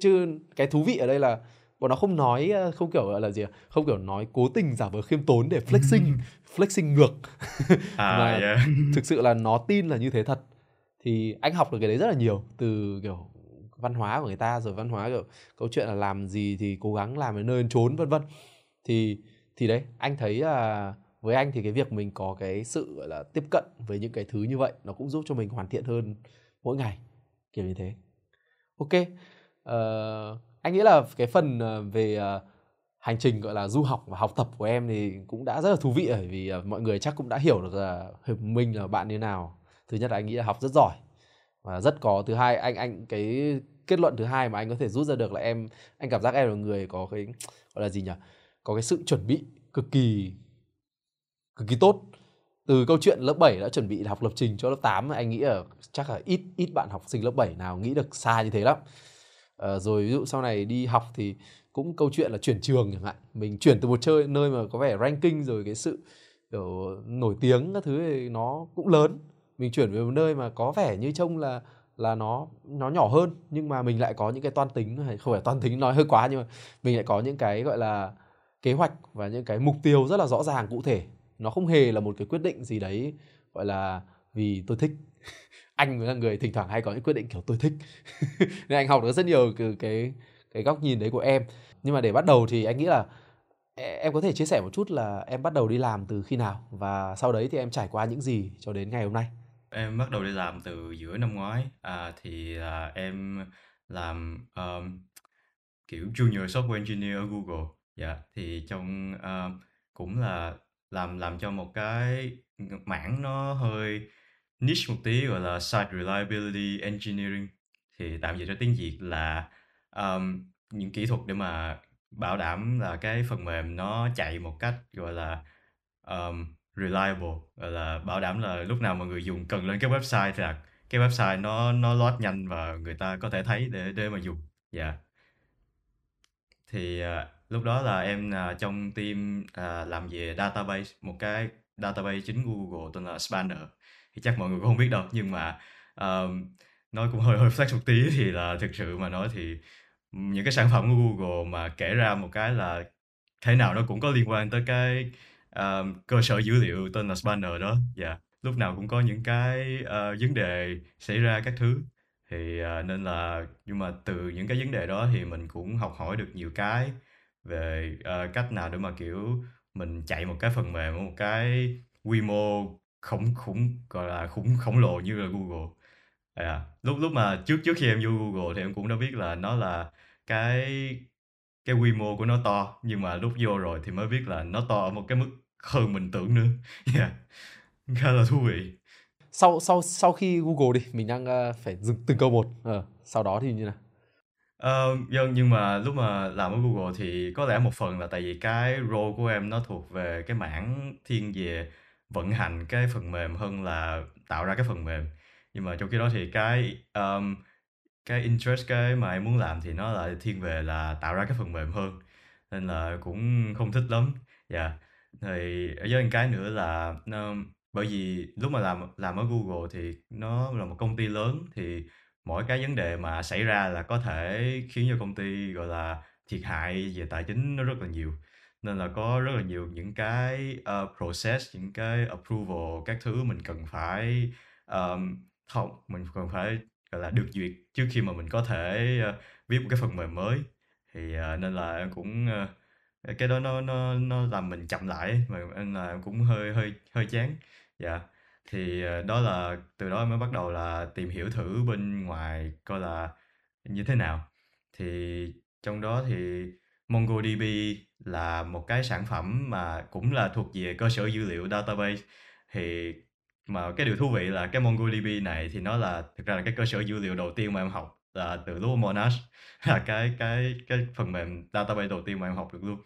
Chứ cái thú vị ở đây là bọn nó không nói, không kiểu là gì, không kiểu nói cố tình giả vờ khiêm tốn để flexing ngược. Mà yeah. Thực sự là nó tin là như thế thật. Thì anh học được cái đấy rất là nhiều, từ kiểu văn hóa của người ta, rồi văn hóa kiểu câu chuyện là làm gì thì cố gắng làm đến nơi trốn vân vân. Thì đấy, anh thấy là với anh thì cái việc mình có cái sự gọi là tiếp cận với những cái thứ như vậy nó cũng giúp cho mình hoàn thiện hơn mỗi ngày, kiểu như thế. Ok, anh nghĩ là cái phần về hành trình gọi là du học và học tập của em thì cũng đã rất là thú vị, bởi vì mọi người chắc cũng đã hiểu được là mình là bạn như nào. Thứ nhất là anh nghĩ là học rất giỏi và rất có. Thứ hai, anh cái kết luận thứ hai mà anh có thể rút ra được là anh cảm giác em là người có cái gọi là gì nhỉ, có cái sự chuẩn bị cực kỳ tốt. Từ câu chuyện lớp 7 đã chuẩn bị học lập trình cho lớp 8, anh nghĩ là chắc là ít bạn học sinh lớp 7 nào nghĩ được xa như thế lắm. Rồi ví dụ sau này đi học thì cũng câu chuyện là chuyển trường chẳng hạn, mình chuyển từ một nơi mà có vẻ ranking rồi cái sự kiểu nổi tiếng các thứ thì nó cũng lớn, mình chuyển về một nơi mà có vẻ như trông là nó nhỏ hơn, nhưng mà mình lại có những cái toan tính, không phải toan tính nói hơi quá, nhưng mà mình lại có những cái gọi là kế hoạch và những cái mục tiêu rất là rõ ràng cụ thể. Nó không hề là một cái quyết định gì đấy gọi là vì tôi thích. Anh là người thỉnh thoảng hay có những quyết định kiểu tôi thích. Nên anh học được rất nhiều cái góc nhìn đấy của em. Nhưng mà để bắt đầu thì anh nghĩ là em có thể chia sẻ một chút là em bắt đầu đi làm từ khi nào, và sau đấy thì em trải qua những gì cho đến ngày hôm nay. Em bắt đầu đi làm từ giữa năm ngoái. Em làm kiểu Junior Software Engineer ở Google. Dạ, thì trong cũng là làm cho một cái mảng nó hơi niche một tí, gọi là Site Reliability Engineering, thì tạm dịch cho tiếng Việt là những kỹ thuật để mà bảo đảm là cái phần mềm nó chạy một cách gọi là reliable, gọi là bảo đảm là lúc nào mà người dùng cần lên cái website thì là cái website nó load nhanh và người ta có thể thấy để mà dùng. Dạ. Thì lúc đó là em trong team làm về database, một cái database chính của Google tên là Spanner. Thì chắc mọi người cũng không biết đâu, nhưng mà nói cũng hơi flex một tí, thì là thực sự mà nói thì những cái sản phẩm của Google mà kể ra một cái là thế nào nó cũng có liên quan tới cái cơ sở dữ liệu tên là Spanner đó. Dạ, yeah. Lúc nào cũng có những cái vấn đề xảy ra các thứ. Thì nên là, nhưng mà từ những cái vấn đề đó thì mình cũng học hỏi được nhiều cái về cách nào để mà kiểu mình chạy một cái phần mềm một cái quy mô khổng lồ như là Google. Yeah. Lúc mà trước khi em vô Google thì em cũng đã biết là nó là cái quy mô của nó to, nhưng mà lúc vô rồi thì mới biết là nó to ở một cái mức hơn mình tưởng nữa. Yeah. Khá là thú vị. Sau khi Google đi, mình đang phải dừng từng câu một. Sau đó thì như nào? Nhưng mà lúc mà làm ở Google thì có lẽ một phần là tại vì cái role của em nó thuộc về cái mảng thiên về vận hành cái phần mềm hơn là tạo ra cái phần mềm. Nhưng mà trong khi đó thì cái interest, cái mà em muốn làm thì nó lại thiên về là tạo ra cái phần mềm hơn. Nên là cũng không thích lắm. Yeah. Thì với cái nữa là bởi vì lúc mà làm ở Google thì nó là một công ty lớn, thì mỗi cái vấn đề mà xảy ra là có thể khiến cho công ty gọi là thiệt hại về tài chính nó rất là nhiều. Nên là có rất là nhiều những cái process, những cái approval, các thứ mình cần phải gọi là được duyệt trước khi mà mình có thể viết một cái phần mềm mới. Thì nên là em cũng cái đó nó làm mình chậm lại, mà nên là em cũng hơi chán. Dạ. Yeah. Thì đó là từ đó em mới bắt đầu là tìm hiểu thử bên ngoài coi là như thế nào. Thì trong đó thì MongoDB là một cái sản phẩm mà cũng là thuộc về cơ sở dữ liệu database. Thì mà cái điều thú vị là cái MongoDB này thì nó là thực ra là cái cơ sở dữ liệu đầu tiên mà em học là từ lúc Monash, là cái phần mềm database đầu tiên mà em học được luôn.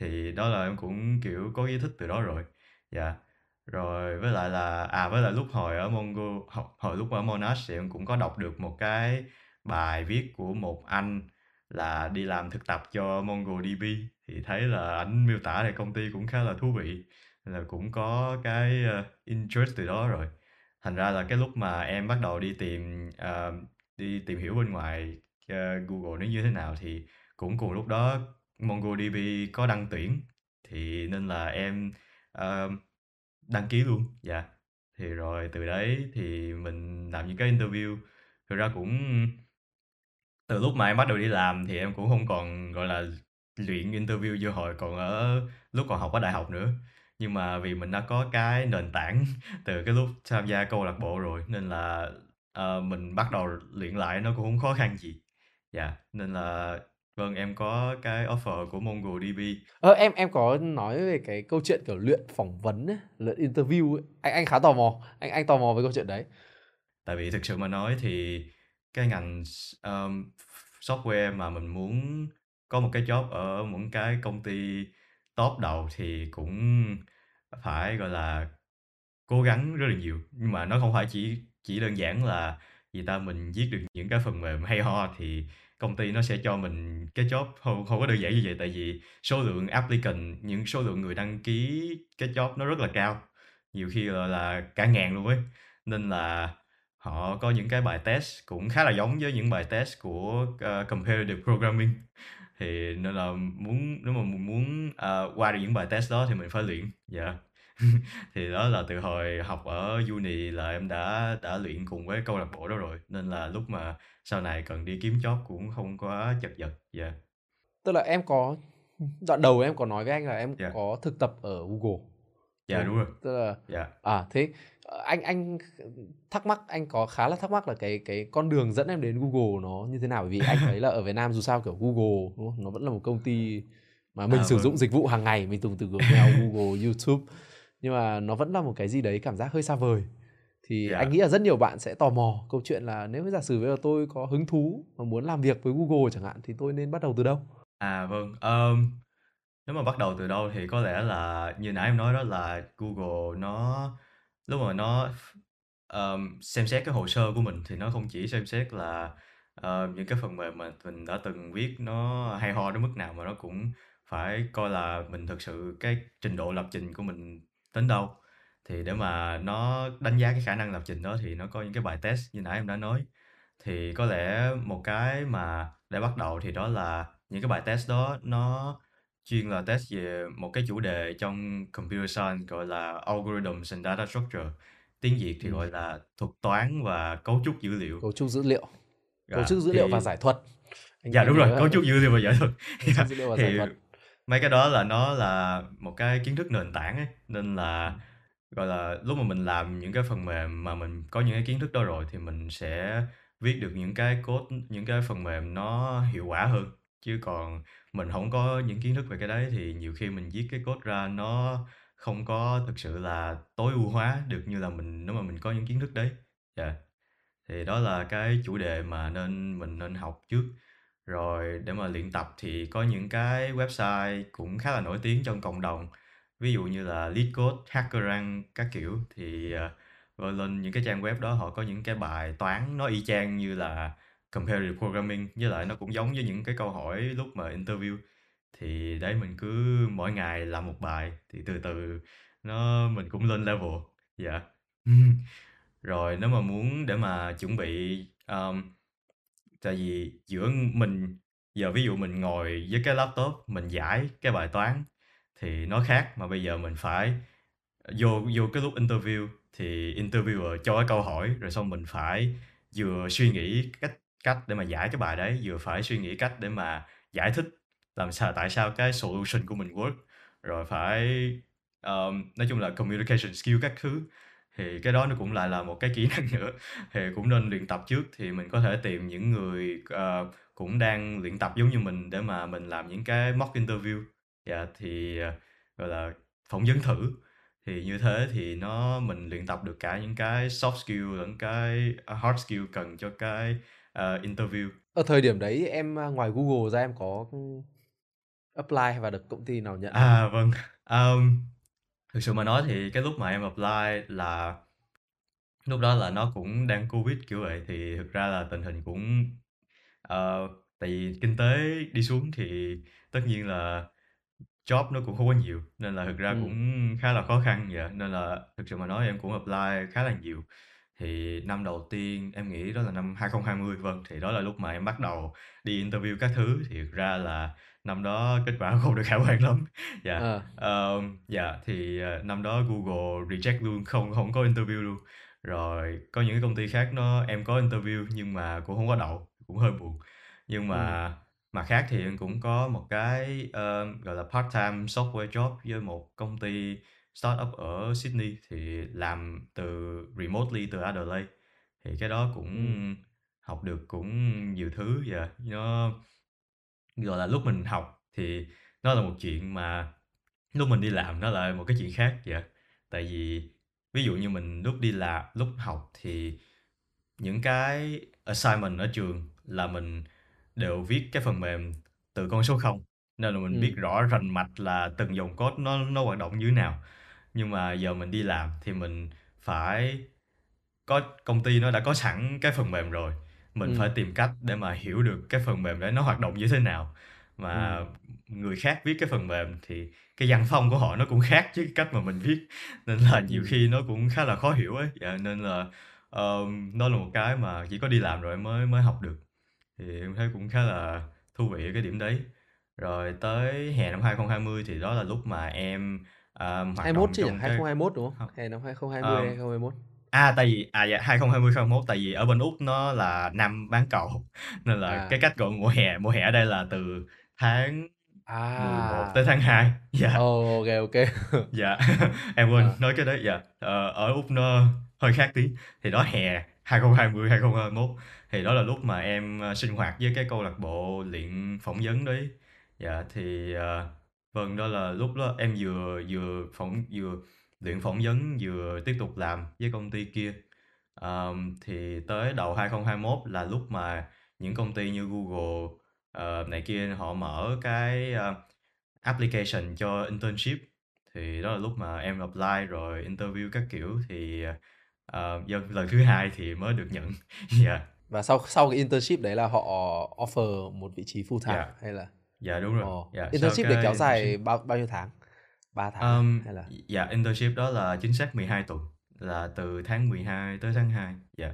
Thì đó là em cũng kiểu có ý thích từ đó rồi. Dạ. Yeah. Rồi với lại lúc hồi lúc ở Monash thì em cũng có đọc được một cái bài viết của một anh là đi làm thực tập cho MongoDB, thì thấy là ảnh miêu tả thì công ty cũng khá là thú vị, là cũng có cái interest từ đó rồi. Thành ra là cái lúc mà em bắt đầu đi tìm hiểu bên ngoài Google nó như thế nào, thì cũng cùng lúc đó MongoDB có đăng tuyển, thì nên là em đăng ký luôn. Dạ. Thì rồi từ đấy thì mình làm những cái interview. Thực ra cũng từ lúc mà em bắt đầu đi làm thì em cũng không còn gọi là luyện interview như hồi còn ở lúc còn học ở đại học nữa. Nhưng mà vì mình đã có cái nền tảng từ cái lúc tham gia câu lạc bộ rồi, nên là mình bắt đầu luyện lại nó cũng không khó khăn gì. Dạ, nên là vâng, em có cái offer của MongoDB. Em có nói về cái câu chuyện kiểu luyện phỏng vấn, luyện interview ấy. Anh khá tò mò, anh tò mò với câu chuyện đấy. Tại vì thực sự mà nói thì cái ngành software mà mình muốn có một cái job ở một cái công ty top đầu thì cũng phải gọi là cố gắng rất là nhiều. Nhưng mà nó không phải chỉ đơn giản là vì ta mình viết được những cái phần mềm hay ho thì công ty nó sẽ cho mình cái job, không có đơn giản như vậy. Tại vì số lượng applicant, những số lượng người đăng ký cái job nó rất là cao, nhiều khi là cả ngàn luôn ấy. Nên là họ có những cái bài test cũng khá là giống với những bài test của Competitive Programming, thì nên là nếu mà muốn qua được những bài test đó thì mình phải luyện. Dạ. Yeah. Thì đó là từ hồi học ở uni là em đã luyện cùng với câu lạc bộ đó rồi, nên là lúc mà sau này cần đi kiếm job cũng không quá chật vật. Dạ. Yeah. Tức là em có đoạn đầu em có nói với anh là em yeah. có thực tập ở Google. Dạ yeah, đúng rồi. Tức là yeah. À thế anh thắc mắc, anh có khá là thắc mắc là cái con đường dẫn em đến Google nó như thế nào, bởi vì anh thấy là ở Việt Nam dù sao kiểu Google đúng không? Nó vẫn là một công ty mà mình sử dụng dịch vụ hàng ngày, mình dùng từ Gmail, Google, YouTube, nhưng mà nó vẫn là một cái gì đấy cảm giác hơi xa vời. Thì yeah. anh nghĩ là rất nhiều bạn sẽ tò mò câu chuyện là nếu giả sử bây giờ tôi có hứng thú mà muốn làm việc với Google chẳng hạn thì tôi nên bắt đầu từ đâu? À vâng, nếu mà bắt đầu từ đâu thì có lẽ là như nãy em nói đó, là Google nó lúc mà nó xem xét cái hồ sơ của mình thì nó không chỉ xem xét là những cái phần mềm mà mình đã từng viết nó hay ho đến mức nào, mà nó cũng phải coi là mình thực sự cái trình độ lập trình của mình đến đâu. Thì để mà nó đánh giá cái khả năng lập trình đó thì nó có những cái bài test như nãy em đã nói. Thì có lẽ một cái mà để bắt đầu thì đó là những cái bài test đó nó chuyên là test về một cái chủ đề trong computer science gọi là algorithms and data structure. Tiếng Việt thì gọi là thuật toán và cấu trúc dữ liệu. Cấu trúc dữ liệu và giải thuật. Dạ đúng rồi, cấu trúc dữ liệu và giải thuật. Thì mấy cái đó là nó là một cái kiến thức nền tảng ấy. Nên là gọi là lúc mà mình làm những cái phần mềm mà mình có những cái kiến thức đó rồi thì mình sẽ viết được những cái code, những cái phần mềm nó hiệu quả hơn. Chứ còn mình không có những kiến thức về cái đấy thì nhiều khi mình viết cái code ra nó không có thực sự là tối ưu hóa được như là mình, nếu mà mình có những kiến thức đấy. Dạ. Yeah. Thì đó là cái chủ đề mà mình nên học trước. Rồi để mà luyện tập thì có những cái website cũng khá là nổi tiếng trong cộng đồng. Ví dụ như là LeetCode, HackerRank các kiểu, thì lên những cái trang web đó họ có những cái bài toán nó y chang như là comparative programming, với lại nó cũng giống với những cái câu hỏi lúc mà interview. Thì đấy, mình cứ mỗi ngày làm một bài thì từ từ mình cũng lên level. Dạ. Yeah. Rồi nếu mà muốn để mà chuẩn bị, tại vì giữa mình giờ ví dụ mình ngồi với cái laptop mình giải cái bài toán thì nó khác, mà bây giờ mình phải vô cái lúc interview thì interviewer cho cái câu hỏi, rồi xong mình phải vừa suy nghĩ cách để mà giải cái bài đấy, vừa phải suy nghĩ cách để mà giải thích làm sao, tại sao cái solution của mình work, rồi phải nói chung là communication skill các thứ. Thì cái đó nó cũng lại là một cái kỹ năng nữa, thì cũng nên luyện tập trước. Thì mình có thể tìm những người cũng đang luyện tập giống như mình để mà mình làm những cái mock interview. Dạ, thì gọi là phỏng vấn thử. Thì như thế thì mình luyện tập được cả những cái soft skill lẫn cái hard skill cần cho cái interview. Ở thời điểm đấy em ngoài Google ra em có apply và được công ty nào nhận? À vâng, thực sự mà nói thì cái lúc mà em apply là lúc đó là nó cũng đang Covid kiểu vậy. Thì thực ra là tình hình cũng Tại vì kinh tế đi xuống thì tất nhiên là job nó cũng không có nhiều, nên là thực ra cũng khá là khó khăn vậy. Nên là thực sự mà nói em cũng apply khá là nhiều. Thì năm đầu tiên em nghĩ đó là năm 2020, vâng, thì đó là lúc mà em bắt đầu đi interview các thứ. Thì thực ra là năm đó kết quả không được khả quan lắm. Dạ, thì năm đó Google reject luôn, không có interview luôn. Rồi có những cái công ty khác nó em có interview nhưng mà cũng không có đậu, cũng hơi buồn. Nhưng mà khác thì em cũng có một cái gọi là part-time software job với một công ty startup ở Sydney, thì làm từ remotely từ Adelaide. Thì cái đó cũng học được cũng nhiều thứ. Nó gọi là lúc mình học thì nó là một chuyện, mà lúc mình đi làm nó là một cái chuyện khác. Tại vì ví dụ như mình lúc đi làm, lúc học thì những cái assignment ở trường là mình đều viết cái phần mềm từ con số 0, nên là mình biết rõ rành mạch là từng dòng code nó hoạt động như thế nào. Nhưng mà giờ mình đi làm thì mình phải có, công ty nó đã có sẵn cái phần mềm rồi, mình phải tìm cách để mà hiểu được cái phần mềm đấy nó hoạt động như thế nào. Mà người khác viết cái phần mềm thì cái văn phong của họ nó cũng khác chứ cách mà mình viết, nên là nhiều khi nó cũng khá là khó hiểu ấy. Dạ, nên là nó là một cái mà chỉ có đi làm rồi mới học được. Thì em thấy cũng khá là thú vị ở cái điểm đấy. Rồi tới hè năm 2020 thì đó là lúc mà em hoạt động trong 2021 đúng không? Hè năm 2020 2021. Tại vì 2020 2021 tại vì ở bên Úc nó là năm bán cầu, nên là cái cách gọi mùa hè ở đây là từ tháng 11 tới tháng 2. Dạ. Ok. Dạ. Em quên nói cái đấy. Dạ. Ở Úc nó hơi khác tí. Thì đó hè 2020 2021 thì đó là lúc mà em sinh hoạt với cái câu lạc bộ luyện phỏng vấn đấy. Dạ thì vâng, đó là lúc đó em vừa luyện phỏng vấn vừa tiếp tục làm với công ty kia. Thì tới đầu 2021 là lúc mà những công ty như Google này kia họ mở cái application cho internship. Thì đó là lúc mà em apply rồi interview các kiểu, thì lần thứ hai thì mới được nhận. Yeah. Và sau cái internship đấy là họ offer một vị trí full time hay là? Dạ đúng rồi. Internship để kéo dài bao nhiêu tháng? 3 tháng hay là? Dạ internship đó là chính xác 12 tuần, là từ tháng 12 tới tháng 2. Dạ.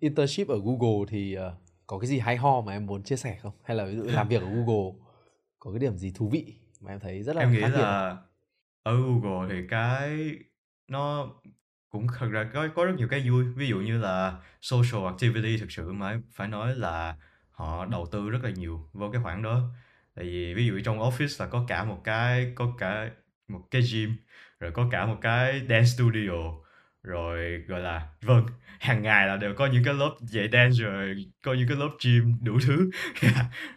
Internship ở Google thì có cái gì hay ho mà em muốn chia sẻ không? Hay là ví dụ làm việc ở Google có cái điểm gì thú vị mà em thấy rất là khác biệt? Em nghĩ là ở Google thì cái nó cũng thật ra có rất nhiều cái vui. Ví dụ như là social activity, thực sự mà phải nói là họ đầu tư rất là nhiều vô cái khoản đó. Tại vì ví dụ trong office là có cả một cái gym, rồi có cả một cái dance studio, rồi gọi là vâng, hàng ngày là đều có những cái lớp dạy dance, rồi có những cái lớp gym đủ thứ.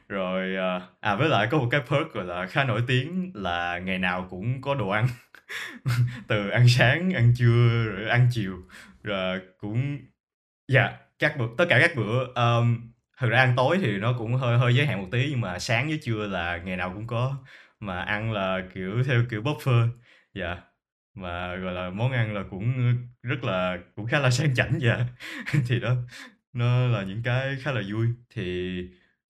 Rồi với lại có một cái perk gọi là khá nổi tiếng là ngày nào cũng có đồ ăn. Từ ăn sáng, ăn trưa, rồi ăn chiều, rồi cũng các bữa, tất cả các bữa. Thật ra ăn tối thì nó cũng hơi giới hạn một tí, nhưng mà sáng với trưa là ngày nào cũng có, mà ăn là kiểu theo kiểu buffet. Dạ. Mà gọi là món ăn là cũng rất là, cũng khá là sang chảnh. Dạ. Thì đó, nó là những cái khá là vui. Thì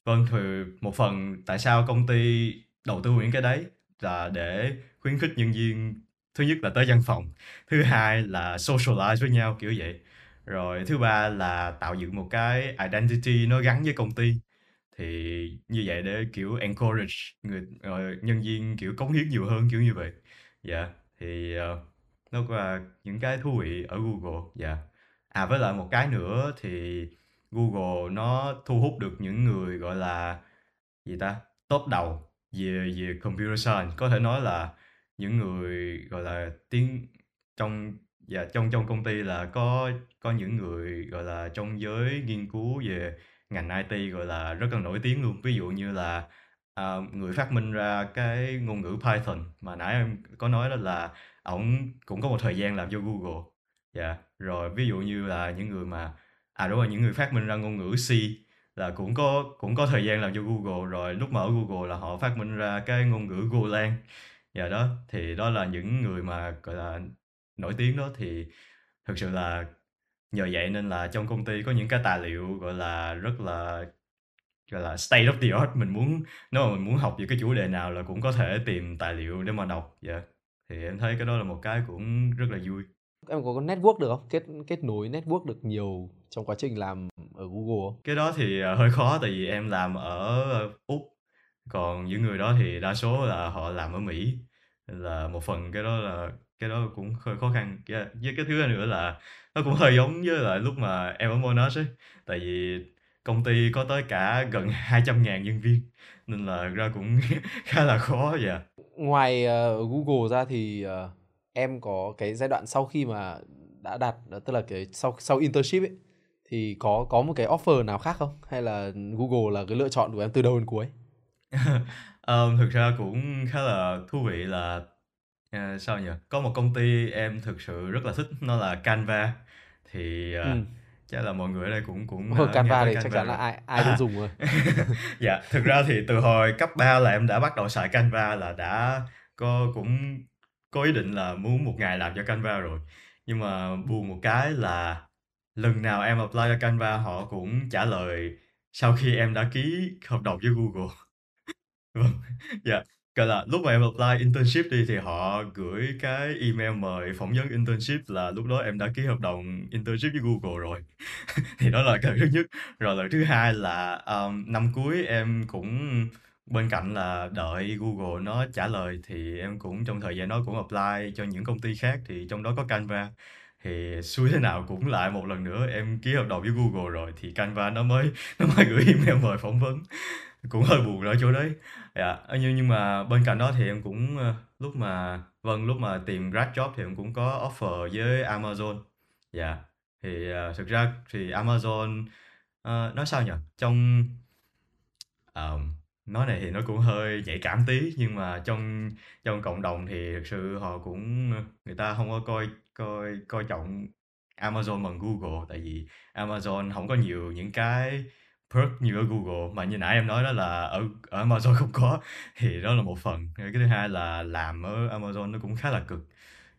vâng, thì một phần tại sao công ty đầu tư những cái đấy là để khuyến khích nhân viên, thứ nhất là tới văn phòng, thứ hai là socialize với nhau kiểu vậy, rồi thứ ba là tạo dựng một cái identity nó gắn với công ty. Thì như vậy để kiểu encourage nhân viên kiểu cống hiến nhiều hơn, kiểu như vậy. Dạ. Thì nó là những cái thú vị ở Google. Dạ. Với lại một cái nữa thì Google nó thu hút được những người gọi là top đầu về computer science, có thể nói là những người gọi là tiếng trong công ty là có những người gọi là trong giới nghiên cứu về ngành IT gọi là rất là nổi tiếng luôn. Ví dụ như là người phát minh ra cái ngôn ngữ Python mà nãy em có nói, đó là ổng cũng có một thời gian làm cho Google. Dạ. Rồi ví dụ như là những người mà đúng rồi, những người phát minh ra ngôn ngữ C là cũng có thời gian làm cho Google. Rồi lúc mà ở Google là họ phát minh ra cái ngôn ngữ Golang. Dạ đó, thì đó là những người mà gọi là nổi tiếng đó. Thì thực sự là Nhờ vậy nên là trong công ty có những cái tài liệu gọi là rất là state of the art. Mình muốn, nếu mà mình muốn học về cái chủ đề nào là cũng có thể tìm tài liệu để mà đọc. Dạ. Thì em thấy cái đó là một cái cũng rất là vui. Em có network được không? Kết nối network được nhiều trong quá trình làm ở Google? Cái đó thì hơi khó, tại vì em làm ở Úc, còn những người đó thì đa số là họ làm ở Mỹ, nên là một phần cái đó là cũng hơi khó khăn. Với cái thứ nữa là nó cũng hơi giống với là lúc mà em ở Monash ấy, tại vì công ty có tới cả gần 200.000 nhân viên nên là ra cũng khá là khó. Dạ. Ngoài Google ra thì em có cái giai đoạn sau khi mà đã đạt, tức là cái sau internship ấy, thì có một cái offer nào khác không? Hay là Google là cái lựa chọn của em từ đầu đến cuối? Thực ra cũng khá là thú vị là có một công ty em thực sự rất là thích, nó là Canva. Thì chắc là mọi người ở đây cũng Canva thì chắc chắn là ai cũng dùng rồi. Dạ, thực ra thì từ hồi cấp 3 là em đã bắt đầu xài Canva, là đã có ý định là muốn một ngày làm cho Canva rồi. Nhưng mà buồn một cái là lần nào em apply cho Canva họ cũng trả lời sau khi em đã ký hợp đồng với Google. Vâng, dạ. Cái là lúc mà em apply internship đi thì họ gửi cái email mời phỏng vấn internship, là lúc đó em đã ký hợp đồng internship với Google rồi. Thì đó là cái thứ nhất. Rồi lần thứ hai là năm cuối em cũng bên cạnh là đợi Google nó trả lời, thì em cũng trong thời gian đó cũng apply cho những công ty khác, thì trong đó có Canva. Thì xui thế nào cũng lại một lần nữa em ký hợp đồng với Google rồi thì Canva nó mới gửi email mời phỏng vấn. Cũng hơi buồn ở chỗ đấy. Dạ. Nhưng mà bên cạnh đó thì em cũng lúc mà tìm grad job thì em cũng có offer với Amazon. Dạ. Thì thực ra thì Amazon nói sao nhỉ, trong nói này thì nó cũng hơi nhạy cảm tí, nhưng mà trong cộng đồng thì thực sự họ cũng, người ta không có coi trọng Amazon bằng Google, tại vì Amazon không có nhiều những cái perk như ở Google, mà như nãy em nói đó là ở Amazon không có. Thì đó là một phần. Cái thứ hai là làm ở Amazon nó cũng khá là cực.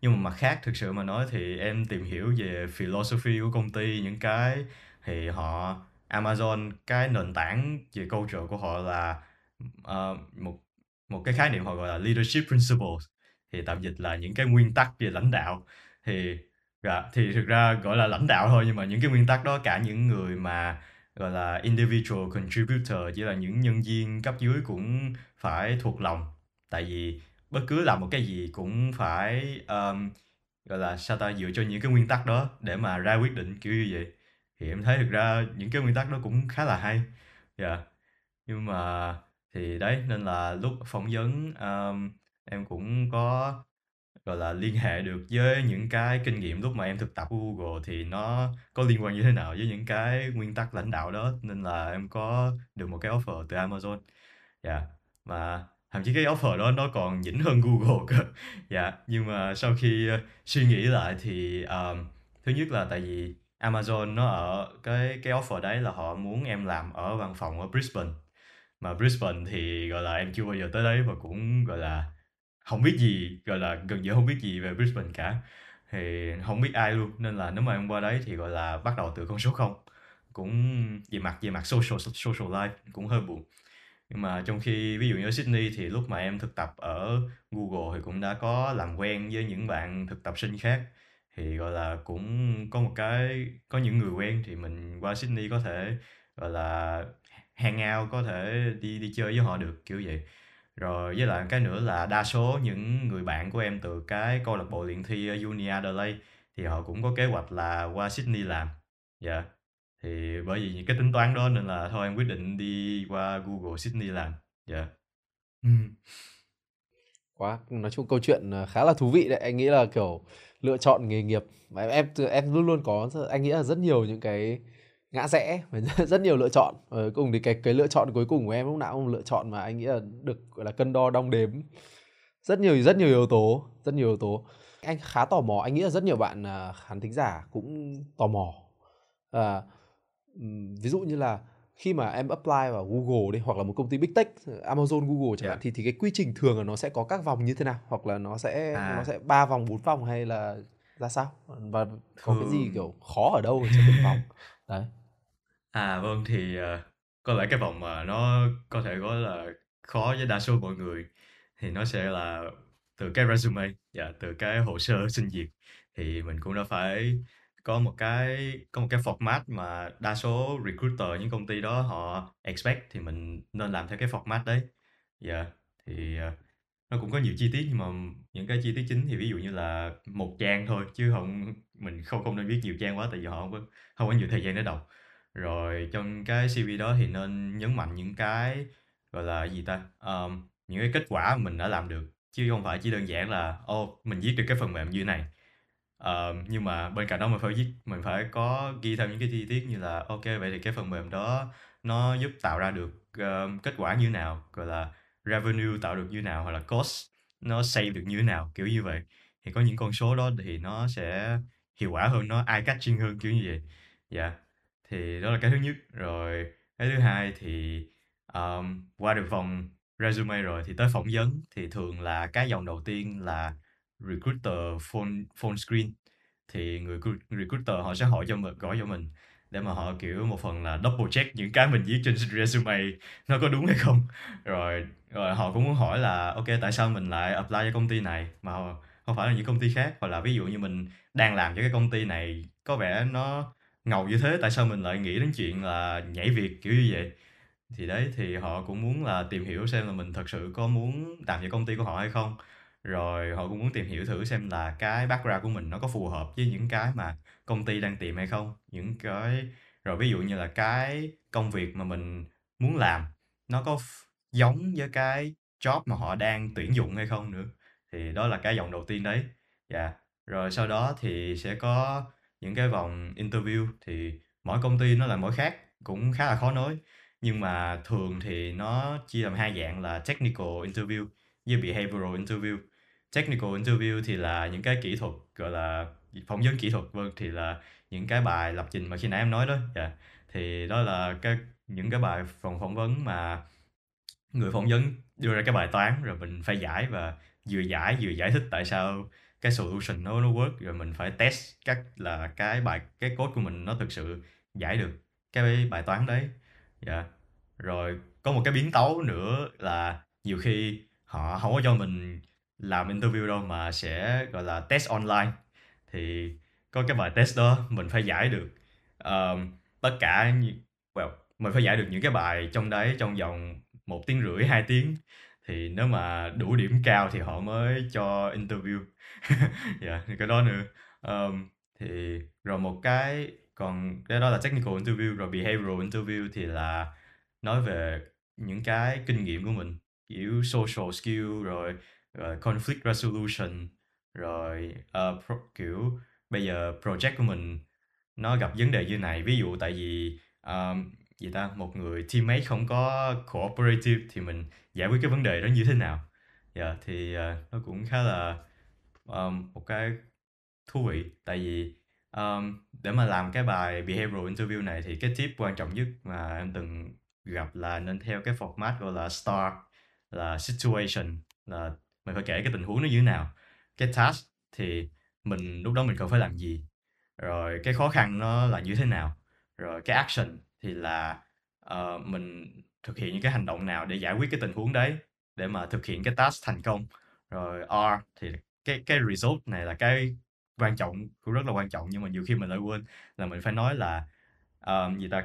Nhưng mà mặt khác thực sự mà nói thì em tìm hiểu về philosophy của công ty, những cái thì họ Amazon, cái nền tảng về culture của họ là một cái khái niệm họ gọi là leadership principles, thì tạm dịch là những cái nguyên tắc về lãnh đạo. Thì thực ra gọi là lãnh đạo thôi, nhưng mà những cái nguyên tắc đó cả những người mà gọi là individual contributor, chỉ là những nhân viên cấp dưới cũng phải thuộc lòng. Tại vì bất cứ làm một cái gì cũng phải gọi là dựa cho những cái nguyên tắc đó để mà ra quyết định, kiểu như vậy. Thì em thấy thực ra những cái nguyên tắc đó cũng khá là hay. Dạ. Nhưng mà thì đấy, nên là lúc phỏng vấn em cũng có gọi là liên hệ được với những cái kinh nghiệm lúc mà em thực tập của Google, thì nó có liên quan như thế nào với những cái nguyên tắc lãnh đạo đó, nên là em có được một cái offer từ Amazon. Dạ. Mà thậm chí cái offer đó nó còn nhỉnh hơn Google cơ. Dạ. Nhưng mà sau khi suy nghĩ lại thì thứ nhất là tại vì Amazon nó ở cái offer đấy là họ muốn em làm ở văn phòng ở Brisbane, mà Brisbane thì gọi là em chưa bao giờ tới đấy, và cũng gọi là không biết gì, gọi là gần như không biết gì về Brisbane cả, thì không biết ai luôn. Nên là nếu mà em qua đấy thì gọi là bắt đầu từ con số 0, cũng về mặt social life cũng hơi buồn. Nhưng mà trong khi ví dụ như ở Sydney thì lúc mà em thực tập ở Google thì cũng đã có làm quen với những bạn thực tập sinh khác, thì gọi là cũng có những người quen, thì mình qua Sydney có thể gọi là hang out, có thể đi chơi với họ được, kiểu vậy. Rồi với lại cái nữa là đa số những người bạn của em từ cái câu lạc bộ luyện thi ở Uni Adelaide thì họ cũng có kế hoạch là qua Sydney làm. Dạ. Thì bởi vì những cái tính toán đó nên là thôi em quyết định đi qua Google Sydney làm. Dạ. Quá, nói chung câu chuyện khá là thú vị đấy. Anh nghĩ là kiểu lựa chọn nghề nghiệp mà em luôn luôn có, anh nghĩ là rất nhiều những cái ngã rẽ, rất nhiều lựa chọn. Cùng thì cái lựa chọn cuối cùng của em lúc nào cũng lựa chọn mà anh nghĩ là được gọi là cân đo đong đếm rất nhiều yếu tố, rất nhiều yếu tố. Anh khá tò mò, anh nghĩ là rất nhiều bạn khán thính giả cũng tò mò. Ví dụ như là khi mà em apply vào Google đi, hoặc là một công ty big tech, Amazon, Google chẳng hạn, thì cái quy trình thường là nó sẽ có các vòng như thế nào, hoặc là nó sẽ 3 vòng, 4 vòng, hay là ra sao và có cái gì kiểu khó ở đâu trong từng vòng đấy. À vâng, thì có lẽ cái vòng mà nó có thể gọi là khó với đa số mọi người thì nó sẽ là từ cái resume, và từ cái hồ sơ xin việc thì mình cũng đã phải có một cái format mà đa số recruiter những công ty đó họ expect, thì mình nên làm theo cái format đấy. Dạ, thì nó cũng có nhiều chi tiết, nhưng mà những cái chi tiết chính thì ví dụ như là một trang thôi, chứ mình không nên viết nhiều trang quá, tại vì họ không có nhiều thời gian để đọc. Rồi trong cái CV đó thì nên nhấn mạnh những cái gọi là gì ta, những cái kết quả mình đã làm được, chứ không phải chỉ đơn giản là mình viết được cái phần mềm như này. Nhưng mà bên cạnh đó mình phải có ghi thêm những cái chi tiết như là ok, vậy thì cái phần mềm đó nó giúp tạo ra được kết quả như nào, gọi là revenue tạo được như nào, hoặc là cost nó save được như nào, kiểu như vậy. Thì có những con số đó thì nó sẽ hiệu quả hơn, nó eye-catching hơn, kiểu như vậy. Dạ, thì đó là cái thứ nhất. Rồi cái thứ hai thì qua được vòng resume rồi thì tới phỏng vấn, thì thường là cái dòng đầu tiên là recruiter phone screen. Thì người recruiter họ sẽ gọi cho mình để mà họ kiểu một phần là double check những cái mình viết trên resume nó có đúng hay không. Rồi họ cũng muốn hỏi là ok, tại sao mình lại apply cho công ty này mà không phải là những công ty khác, hoặc là ví dụ như mình đang làm cho cái công ty này có vẻ nó ngầu như thế, tại sao mình lại nghĩ đến chuyện là nhảy việc, kiểu như vậy. Thì đấy, thì họ cũng muốn là tìm hiểu xem là mình thật sự có muốn làm cho công ty của họ hay không. Rồi họ cũng muốn tìm hiểu thử xem là cái background của mình nó có phù hợp với những cái mà công ty đang tìm hay không. Những cái rồi ví dụ như là cái công việc mà mình muốn làm nó có giống với cái job mà họ đang tuyển dụng hay không nữa. Thì đó là cái vòng đầu tiên đấy. Yeah. Rồi sau đó thì sẽ có những cái vòng interview. Thì mỗi công ty nó là mỗi khác, cũng khá là khó nói. Nhưng mà thường thì nó chia làm hai dạng là technical interview với behavioral interview. Technical interview thì là những cái kỹ thuật, gọi là phỏng vấn kỹ thuật, vâng, thì là những cái bài lập trình mà khi nãy em nói đó. Yeah. Thì đó là những cái bài phỏng vấn mà người phỏng vấn đưa ra cái bài toán, rồi mình phải giải, và vừa giải thích tại sao cái solution nó work, rồi mình phải test cái code của mình nó thực sự giải được cái bài toán đấy. Yeah. Rồi có một cái biến tấu nữa là nhiều khi họ không có cho mình làm interview đâu, mà sẽ gọi là test online. Thì có cái bài test đó mình phải giải được tất cả, mình phải giải được những cái bài trong đấy trong vòng 1 tiếng rưỡi, 2 tiếng. Thì nếu mà đủ điểm cao thì họ mới cho interview. Yeah, cái đó nữa. Thì rồi một cái còn cái đó là technical interview. Rồi behavioral interview thì là nói về những cái kinh nghiệm của mình, kiểu social skill, rồi conflict resolution, rồi kiểu bây giờ project của mình nó gặp vấn đề như này, ví dụ tại vì một người teammate không có cooperative thì mình giải quyết cái vấn đề đó như thế nào. Yeah, thì nó cũng khá là một cái thú vị, tại vì để mà làm cái bài behavioral interview này thì cái tip quan trọng nhất mà em từng gặp là nên theo cái format gọi là STAR, là situation, là mình phải kể cái tình huống nó như thế nào, cái task thì mình lúc đó mình cần phải làm gì, rồi cái khó khăn nó là như thế nào, rồi cái action thì là mình thực hiện những cái hành động nào để giải quyết cái tình huống đấy để mà thực hiện cái task thành công, rồi R thì cái result này là cái quan trọng, cũng rất là quan trọng, nhưng mà nhiều khi mình lại quên là mình phải nói là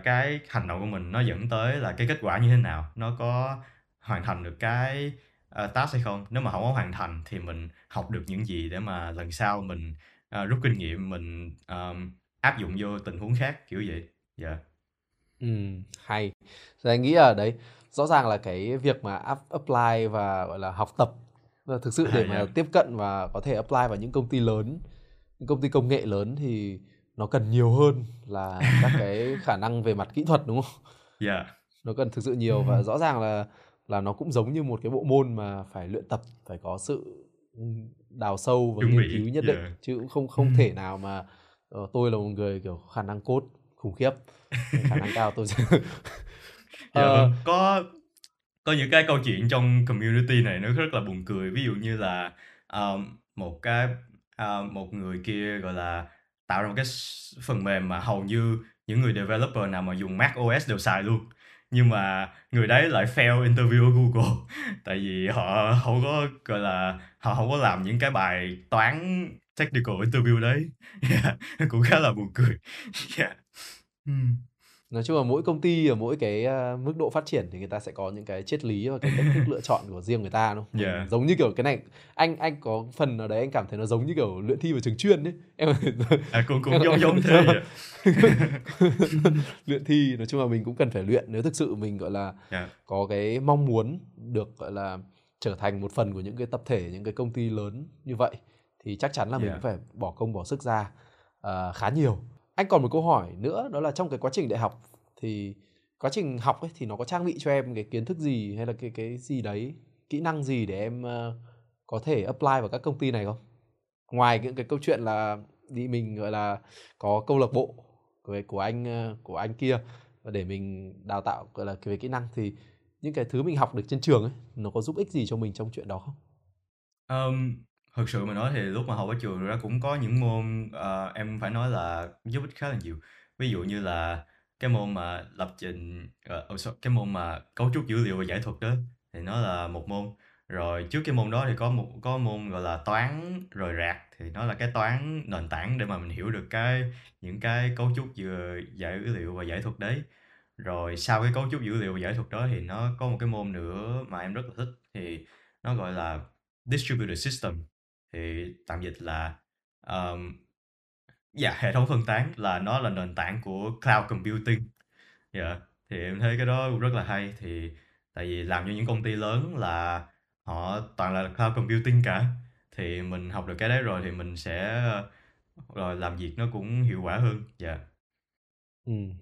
cái hành động của mình nó dẫn tới là cái kết quả như thế nào, nó có hoàn thành được cái task hay không. Nếu mà không có hoàn thành thì mình học được những gì để mà lần sau mình rút kinh nghiệm, mình áp dụng vô tình huống khác, kiểu vậy. Dạ. Yeah. Hay. Rồi anh nghĩ là đấy, rõ ràng là cái việc mà apply và gọi là học tập thực sự để mà tiếp cận và có thể apply vào những công ty lớn, những công ty công nghệ lớn thì nó cần nhiều hơn là các cái khả năng về mặt kỹ thuật, đúng không? Yeah. Nó cần thực sự nhiều, và rõ ràng là nó cũng giống như một cái bộ môn mà phải luyện tập, phải có sự đào sâu và nghiên cứu nhất định, chứ cũng không thể nào mà tôi là một người kiểu khả năng code khủng khiếp, khả năng cao tôi sẽ có những cái câu chuyện trong community này nó rất là buồn cười. Ví dụ như là một cái một người kia gọi là tạo ra một cái phần mềm mà hầu như những người developer nào mà dùng Mac OS đều xài luôn. Nhưng mà người đấy lại fail interview ở Google tại vì họ không có gọi là họ không có làm những cái bài toán technical interview đấy. Cũng khá là buồn cười. Nói chung là mỗi công ty ở mỗi cái mức độ phát triển thì người ta sẽ có những cái triết lý và cái cách thức lựa chọn của riêng người ta, đúng không? Yeah. Giống như kiểu cái này anh có phần ở đấy anh cảm thấy nó giống như kiểu luyện thi vào trường chuyên ấy. Em cũng giống thế. Luyện thi nói chung là mình cũng cần phải luyện nếu thực sự mình gọi là có cái mong muốn được gọi là trở thành một phần của những cái tập thể, những cái công ty lớn như vậy thì chắc chắn là mình phải bỏ công bỏ sức ra khá nhiều. Anh còn một câu hỏi nữa, đó là trong cái quá trình đại học thì quá trình học ấy thì nó có trang bị cho em cái kiến thức gì hay là cái gì đấy, kỹ năng gì để em có thể apply vào các công ty này không? Ngoài những cái câu chuyện là đi mình gọi là có câu lạc bộ của anh kia để mình đào tạo gọi là về kỹ năng, thì những cái thứ mình học được trên trường ấy nó có giúp ích gì cho mình trong chuyện đó không? Thực sự mà nói thì lúc mà học ở trường ra cũng có những môn em phải nói là giúp ích khá là nhiều. Ví dụ như là cái môn mà lập trình, cái môn mà cấu trúc dữ liệu và giải thuật đó thì nó là một môn. Rồi trước cái môn đó thì có môn gọi là toán rời rạc, thì nó là cái toán nền tảng để mà mình hiểu được những cái cấu trúc dữ liệu và giải thuật đấy. Rồi sau cái cấu trúc dữ liệu và giải thuật đó thì nó có một cái môn nữa mà em rất là thích, thì nó gọi là Distributed System, thì tạm dịch là hệ thống phân tán, là nó là nền tảng của cloud computing. Thì em thấy cái đó cũng rất là hay, thì tại vì làm cho những công ty lớn là họ toàn là cloud computing cả, thì mình học được cái đấy rồi thì mình sẽ rồi làm việc nó cũng hiệu quả hơn.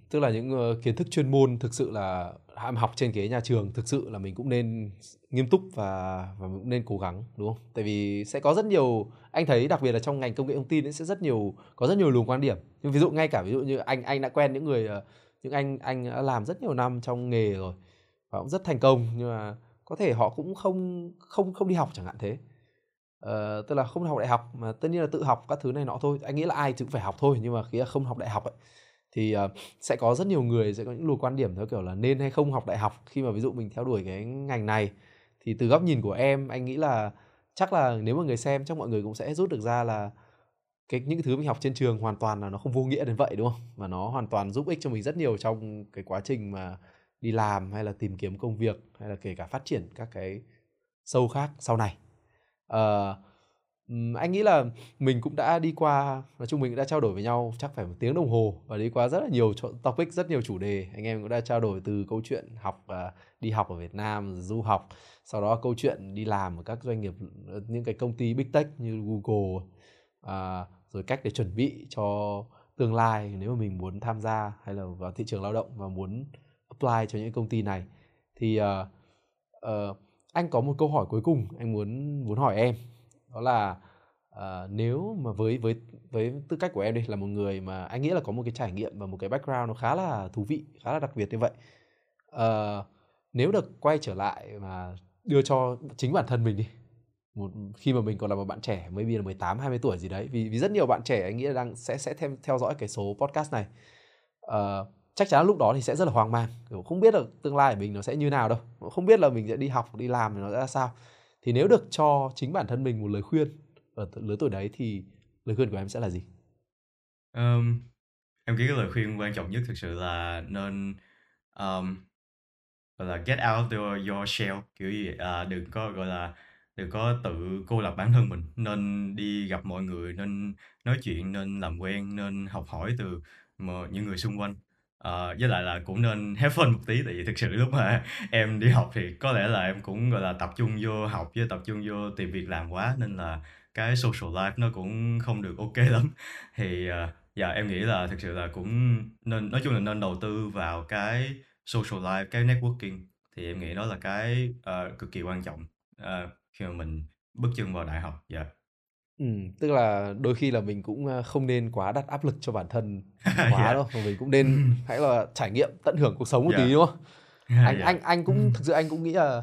Tức là những kiến thức chuyên môn thực sự là em học trên cái nhà trường thực sự là mình cũng nên nghiêm túc và mình cũng nên cố gắng, đúng không? Tại vì sẽ có rất nhiều, anh thấy đặc biệt là trong ngành công nghệ thông tin ấy, sẽ có rất nhiều luồng quan điểm. Nhưng ví dụ ngay cả ví dụ như anh đã quen những anh đã làm rất nhiều năm trong nghề rồi và cũng rất thành công, nhưng mà có thể họ cũng không đi học chẳng hạn thế. Tức là không học đại học, mà tất nhiên là tự học các thứ này nọ thôi. Anh nghĩ là ai cũng phải học thôi, nhưng mà khi không học đại học ấy thì sẽ có rất nhiều người sẽ có những luồng quan điểm theo kiểu là nên hay không học đại học khi mà ví dụ mình theo đuổi cái ngành này. Thì từ góc nhìn của em, anh nghĩ là chắc là nếu mà người xem chắc mọi người cũng sẽ rút được ra là những thứ mình học trên trường hoàn toàn là nó không vô nghĩa đến vậy, đúng không? Mà nó hoàn toàn giúp ích cho mình rất nhiều trong cái quá trình mà đi làm hay là tìm kiếm công việc hay là kể cả phát triển các cái sâu khác sau này. Anh nghĩ là mình cũng đã đi qua, nói chung mình đã trao đổi với nhau chắc phải 1 tiếng đồng hồ và đi qua rất là nhiều topic, rất nhiều chủ đề. Anh em cũng đã trao đổi từ câu chuyện đi học ở Việt Nam, du học, sau đó câu chuyện đi làm ở các doanh nghiệp, những cái công ty big tech như Google, rồi cách để chuẩn bị cho tương lai nếu mà mình muốn tham gia hay là vào thị trường lao động và muốn apply cho những công ty này. Thì anh có một câu hỏi cuối cùng anh muốn hỏi em, đó là nếu mà với tư cách của em đi, là một người mà anh nghĩ là có một cái trải nghiệm và một cái background nó khá là thú vị, khá là đặc biệt như vậy, nếu được quay trở lại mà đưa cho chính bản thân mình đi, khi mà mình còn là một bạn trẻ mới là 18, 20 tuổi gì đấy, vì rất nhiều bạn trẻ anh nghĩ là sẽ theo dõi cái số podcast này, chắc chắn lúc đó thì sẽ rất là hoang mang, không biết là tương lai của mình nó sẽ như nào đâu, không biết là mình sẽ đi học đi làm thì nó sẽ ra sao. Thì nếu được cho chính bản thân mình một lời khuyên ở lứa tuổi đấy thì lời khuyên của em sẽ là gì? Em nghĩ cái lời khuyên quan trọng nhất thực sự là nên gọi là get out of your shell, kiểu gì đừng có tự cô lập bản thân mình, nên đi gặp mọi người, nên nói chuyện, nên làm quen, nên học hỏi từ những người xung quanh. Với lại là cũng nên have fun một tí, tại vì thực sự lúc mà em đi học thì có lẽ là em cũng gọi là tập trung vô học với tập trung vô tìm việc làm quá, nên là cái social life nó cũng không được ok lắm. Thì em nghĩ là thực sự là cũng nên, nói chung là nên đầu tư vào cái social life, cái networking, thì em nghĩ đó là cái cực kỳ quan trọng khi mà mình bước chân vào đại học. Tức là đôi khi là mình cũng không nên quá đặt áp lực cho bản thân quá đâu, mà mình cũng nên hãy là trải nghiệm, tận hưởng cuộc sống một tí, đúng không? Anh cũng thực sự anh cũng nghĩ là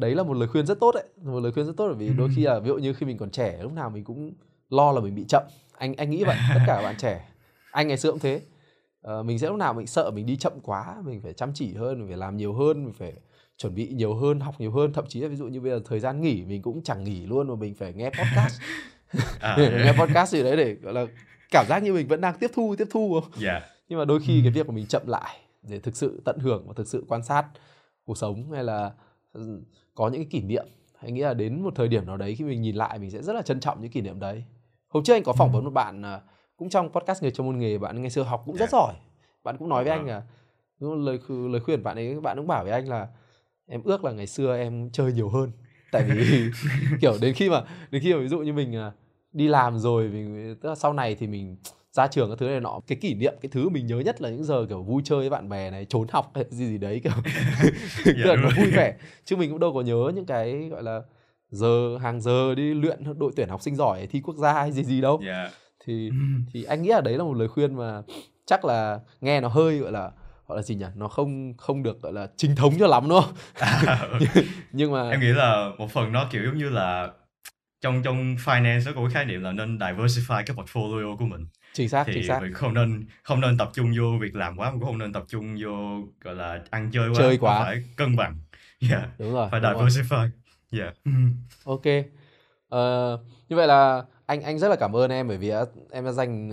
đấy là một lời khuyên rất tốt đấy, một lời khuyên rất tốt, bởi vì đôi khi là ví dụ như khi mình còn trẻ lúc nào mình cũng lo là mình bị chậm. Anh nghĩ vậy, tất cả bạn trẻ. Anh ngày xưa cũng thế. Mình sẽ lúc nào mình sợ mình đi chậm quá, mình phải chăm chỉ hơn, mình phải làm nhiều hơn, mình phải chuẩn bị nhiều hơn, học nhiều hơn. Thậm chí là ví dụ như bây giờ thời gian nghỉ mình cũng chẳng nghỉ luôn, mà mình phải nghe podcast. Nghe podcast gì đấy để gọi là cảm giác như mình vẫn đang tiếp thu không? Yeah. Nhưng mà đôi khi cái việc mà mình chậm lại để thực sự tận hưởng và thực sự quan sát cuộc sống hay là có những cái kỷ niệm, anh nghĩ là đến một thời điểm nào đấy khi mình nhìn lại mình sẽ rất là trân trọng những kỷ niệm đấy. Hôm trước anh có phỏng vấn một bạn cũng trong podcast Người Trong Muôn Nghề, bạn ngày xưa học cũng rất giỏi. Bạn cũng nói với anh là lời khuyên bạn ấy, bạn cũng bảo với anh là em ước là ngày xưa em chơi nhiều hơn. Tại vì kiểu đến khi mà ví dụ như mình đi làm rồi, mình tức là sau này thì mình ra trường các thứ này nọ, cái kỷ niệm, cái thứ mình nhớ nhất là những giờ kiểu vui chơi với bạn bè này, trốn học hay gì đấy kiểu rất là vui vẻ. Chứ mình cũng đâu có nhớ những cái gọi là hàng giờ đi luyện đội tuyển học sinh giỏi, thi quốc gia hay gì đâu. Thì anh nghĩ là đấy là một lời khuyên mà chắc là nghe nó hơi gọi là gì nhỉ, nó không được gọi là chính thống cho lắm đúng không? Nhưng mà em nghĩ là một phần nó kiểu giống như là trong finance nó có cái khái niệm là nên diversify cái portfolio của mình. Chính xác. Mình không nên tập trung vô việc làm quá, mình cũng không nên tập trung vô gọi là ăn chơi quá, chơi quá. Phải cân bằng. Đúng rồi, phải diversify. Ok. Như vậy là anh rất là cảm ơn em bởi vì em đã dành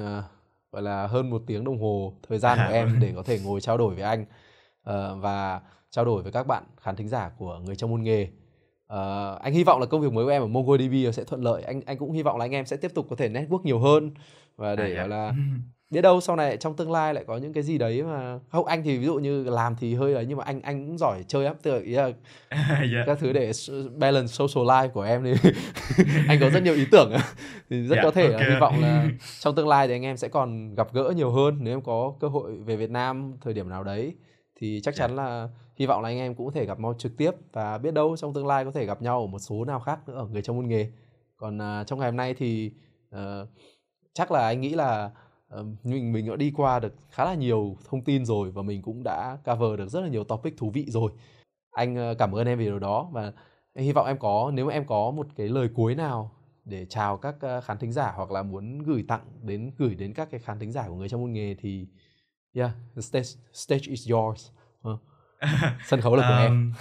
gọi là hơn một tiếng đồng hồ thời gian của em để có thể ngồi trao đổi với anh và trao đổi với các bạn khán thính giả của Người Trong Muôn Nghề. Anh hy vọng là công việc mới của em ở MongoDB sẽ thuận lợi. Anh cũng hy vọng là anh em sẽ tiếp tục có thể network nhiều hơn và để gọi là biết đâu sau này trong tương lai lại có những cái gì đấy mà không, anh thì ví dụ như làm thì hơi ấy nhưng mà anh cũng giỏi chơi lắm, tự ý là các thứ để balance social life của em thì anh có rất nhiều ý tưởng thì rất có thể hy vọng là trong tương lai thì anh em sẽ còn gặp gỡ nhiều hơn. Nếu em có cơ hội về Việt Nam thời điểm nào đấy thì chắc chắn là hy vọng là anh em cũng có thể gặp nhau trực tiếp và biết đâu trong tương lai có thể gặp nhau ở một số nào khác nữa ở Người Trong Muôn Nghề. Còn trong ngày hôm nay thì chắc là anh nghĩ là mình đã đi qua được khá là nhiều thông tin rồi và mình cũng đã cover được rất là nhiều topic thú vị rồi. Anh cảm ơn em vì điều đó và hy vọng em nếu em có một cái lời cuối nào để chào các khán thính giả hoặc là muốn gửi đến các cái khán thính giả của Người Trong Muôn Nghề thì the stage is yours. Sân khấu là của em.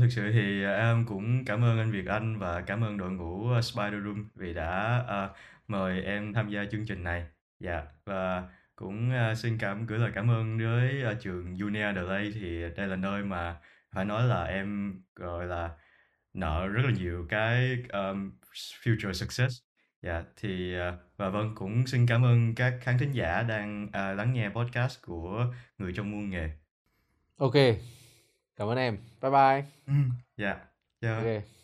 Thực sự thì em cũng cảm ơn anh Việt Anh và cảm ơn đội ngũ Spider Room vì đã mời em tham gia chương trình này. Và cũng xin gửi lời cảm ơn với trường Uni Adelaide, thì đây là nơi mà phải nói là em gọi là nợ rất là nhiều cái future success. Và vâng, cũng xin cảm ơn các khán thính giả đang lắng nghe podcast của Người Trong Muôn Nghề. Ok, cảm ơn em. Bye bye. Yeah. Okay.